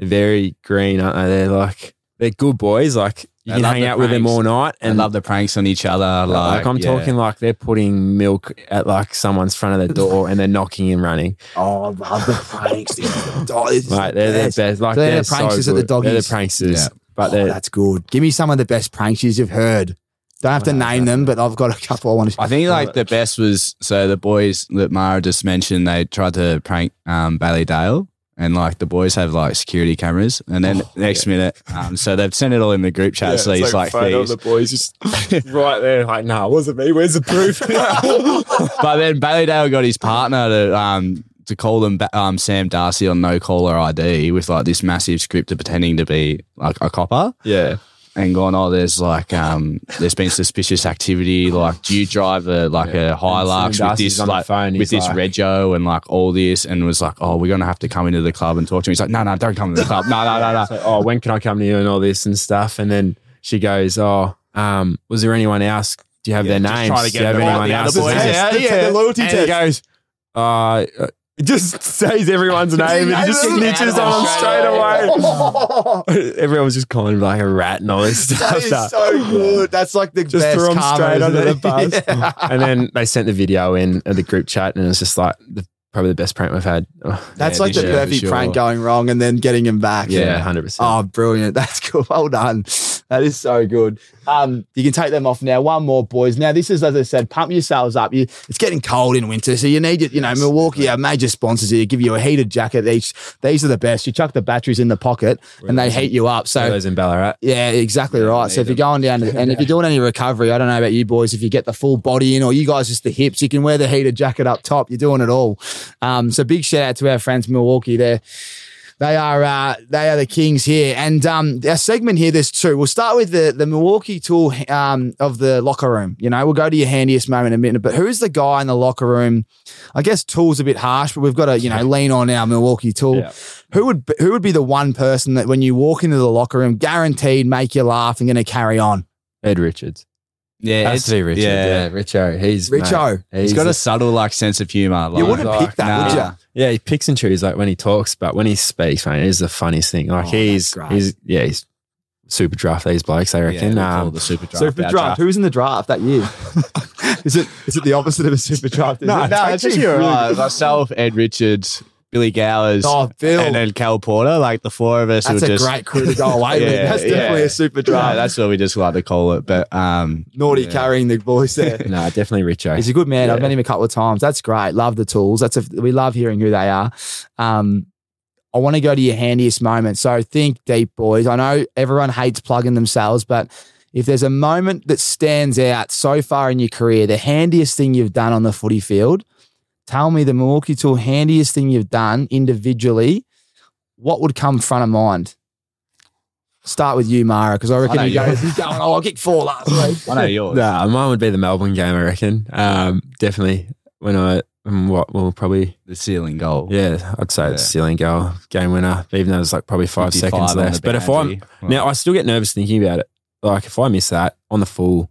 very green, aren't they? They're like they're good boys. Like you they can hang out pranks. with them all night and they love the pranks on each other. Like, like I'm yeah. talking like they're putting milk at like someone's front of the door and they're knocking and running. Oh, I love the pranks. This is the dog. This Mate, they're the best. best. Like so they're, they're the pranksters so at the doggies. They're the pranksters. Yeah. But oh, that's good. Give me some of the best pranksters you've heard. Don't have to wow, name them, but I've got a couple I want to. I think like the best was so the boys that Mara just mentioned. They tried to prank um, Bailey Dale. And like the boys have like security cameras, and then oh, next yeah. minute, um, so they've sent it all in the group chat. Yeah, so he's like, like these the boys just right there, like, nah, it wasn't me. Where's the proof? But then Bailey Dale got his partner to um to call them um Sam Darcy on no caller I D with like this massive script of pretending to be like a copper. Yeah. And gone, oh, there's like, um, there's been suspicious activity. Like, do you drive a like yeah. a Hilux with this, like, phone, with this like... rego and like all this? And was like, oh, we're gonna have to come into the club and talk to him. He's like, no, no, don't come to the club. No, no, no, no. So, oh, when can I come to you and all this and stuff? And then she goes, oh, um, was there anyone else? Do you have yeah, their names? Try to get do you have anyone else? Boys? Yeah, yeah. yeah. The loyalty and test. He goes, uh. Just says everyone's name and he just snitches on him straight away. Oh. Everyone was just calling him like a rat and all this stuff. That is so good. That's like the just best. Just threw him straight under the bus. Yeah. And then they sent the video in at the group chat and it was just like the, probably the best prank we've had. Oh, That's yeah, like the yeah, perfect sure. prank going wrong and then getting him back. Yeah, and, one hundred percent. Oh, brilliant. That's cool. Well done. That is so good. Um, you can take them off now. One more, boys. Now, this is, as I said, pump yourselves up. You, it's getting cold in winter, so you need it. You know, Milwaukee have major sponsors here. Give you a heated jacket each. These are the best. You chuck the batteries in the pocket We're and they heat you up. So those in Ballarat. Yeah, exactly right. So if you're going down to, and if you're doing any recovery, I don't know about you boys, if you get the full body in or you guys just the hips, you can wear the heated jacket up top. You're doing it all. Um, so big shout out to our friends Milwaukee there. They are uh, they are the kings here. And um, our segment here, there's two. We'll start with the, the Milwaukee tool um, of the locker room. You know, we'll go to your handiest moment in a minute. But who's the guy in the locker room? I guess tool's a bit harsh, but we've got to, you know, lean on our Milwaukee tool. Yeah. Who would who would be the one person that when you walk into the locker room, guaranteed make you laugh and going to carry on? Ed Richards. Yeah, it's Richard. Yeah. yeah, Richo. He's Richo. Mate, he's, he's got a, a subtle like sense of humour. Like, you wouldn't like, pick that, nah. would you? Yeah, he picks and chooses like when he talks, but when he speaks, man, it is the funniest thing. Like oh, he's, he's, yeah, he's super draft, these blokes, they reckon. Yeah, um, the super draft. Super draft. draft. Who was in the draft that year? is it is it the opposite of a super draft? No, it? no, it's just your eyes. Myself, Ed Richards, Billy Gowers, oh, Bill. and then Cal Porter, like the four of us. That's a just, great crew to go away yeah, with. That's definitely yeah. a super draft. No, that's what we just like to call it. But um, Naughty yeah. carrying the boys there. No, definitely Richo. He's a good man. Yeah. I've met him a couple of times. That's great. Love the tools. That's a, We love hearing who they are. Um, I want to go to your handiest moment. So think deep, boys. I know everyone hates plugging themselves, but if there's a moment that stands out so far in your career, the handiest thing you've done on the footy field, tell me the Milwaukee Tool handiest thing you've done individually. What would come front of mind? Start with you, Mara, because I reckon I he goes, he's going, oh, I kicked four last week. I know yours. Nah, mine would be the Melbourne game, I reckon. Um, definitely when I, when what, well, probably. The ceiling goal. Yeah, I'd say yeah. the ceiling goal, game winner, even though it's like probably five seconds left. But if I'm, well. now I still get nervous thinking about it. Like if I miss that on the full,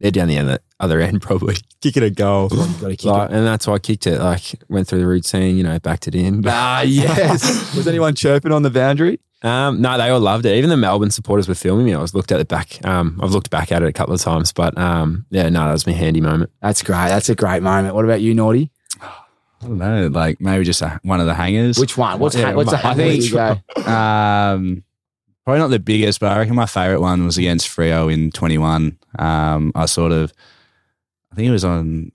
they're down the end of it. Other end probably kicking a goal, gotta kick like, it. And that's why I kicked it. Like went through the routine, you know, backed it in. Ah, yes. Was anyone chirping on the boundary? Um, no, they all loved it. Even the Melbourne supporters were filming me. I was looked at the back. Um, I've looked back at it a couple of times, but um, yeah, no, that was my handy moment. That's great. That's a great moment. What about you, Naughty? I don't know, like maybe just a, one of the hangers. Which one? What's yeah, ha- what's a hanger? Um, probably not the biggest, but I reckon my favourite one was against Freo in twenty-one. Um, I sort of. I think it was on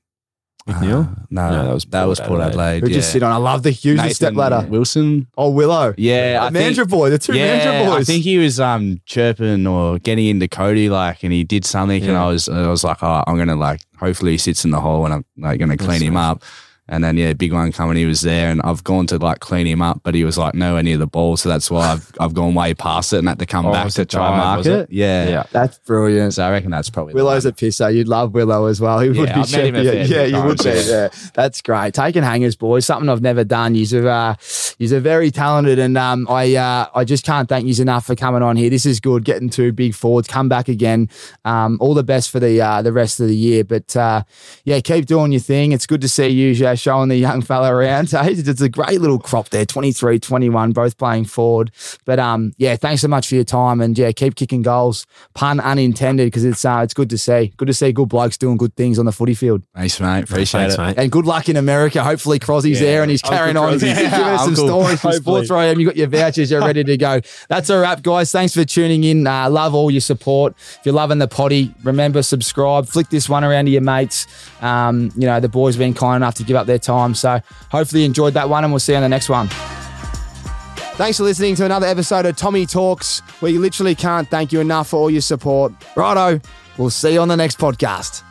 McNeil. Uh, no, no, that was that was Port Adelaide. Adelaide. Who yeah. just sit on? I love the huge step ladder. Wilson. Oh, Willow. Yeah, the Mandra boy. The two yeah, Mandra boys. I think he was um, chirping or getting into Cody, like, and he did something, yeah. and I was, I was like, oh, I'm gonna like, hopefully he sits in the hole, and I'm like gonna clean That's him awesome. up. And then, yeah, big one coming, he was there and I've gone to like clean him up, but he was like nowhere near the ball. So that's why I've I've gone way past it and had to come oh, back to try and mark it. it. Yeah. yeah. That's brilliant. So I reckon that's probably. Willow's a pisser. You'd love Willow as well. He yeah, would be chef. Yeah, yeah you would be. Yeah. That's great. Taking hangers, boys. Something I've never done. Yous are, uh, yous are very talented and um, I uh, I just can't thank yous enough for coming on here. This is good. Getting two big forwards. Come back again. Um, all the best for the uh, the rest of the year. But uh, yeah, keep doing your thing. It's good to see you, Josh. Showing the young fella around. Hey, it's a great little crop there, twenty-three, twenty-one, both playing forward. But um, yeah, thanks so much for your time and yeah, keep kicking goals. Pun unintended because it's uh, it's good to see. Good to see good blokes doing good things on the footy field. Thanks, mate. Appreciate thanks, it. Mate. And good luck in America. Hopefully Crosby's yeah. there and he's Uncle carrying Crosby. on. Yeah, give us some stories from Sports Where I Am. You got your vouchers. You're ready to go. That's a wrap, guys. Thanks for tuning in. Uh, love all your support. If you're loving the potty, remember, subscribe. Flick this one around to your mates. Um, you know, the boys have been kind enough to give up their time. So hopefully you enjoyed that one and we'll see you on the next one. Thanks for listening to another episode of Tommy Talks. We literally can't thank you enough for all your support. Righto, we'll see you on the next podcast.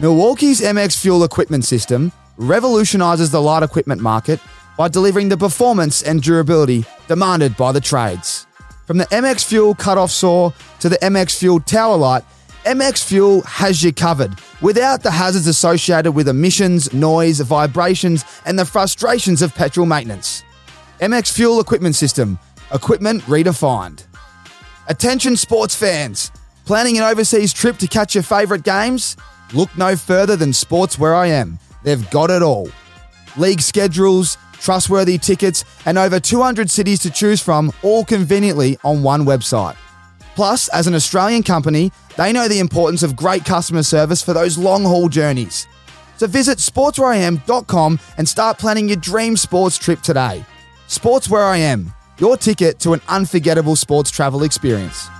Milwaukee's M X Fuel equipment system revolutionises the light equipment market by delivering the performance and durability demanded by the trades. From the M X Fuel cut-off saw to the M X Fuel tower light, M X Fuel has you covered without the hazards associated with emissions, noise, vibrations, and the frustrations of petrol maintenance. M X Fuel Equipment System. Equipment redefined. Attention sports fans. Planning an overseas trip to catch your favourite games? Look no further than Sports Where I Am. They've got it all. League schedules, trustworthy tickets, and over two hundred cities to choose from, all conveniently on one website. Plus, as an Australian company, they know the importance of great customer service for those long-haul journeys. So visit sports where I am dot com and start planning your dream sports trip today. Sports Where I Am, your ticket to an unforgettable sports travel experience.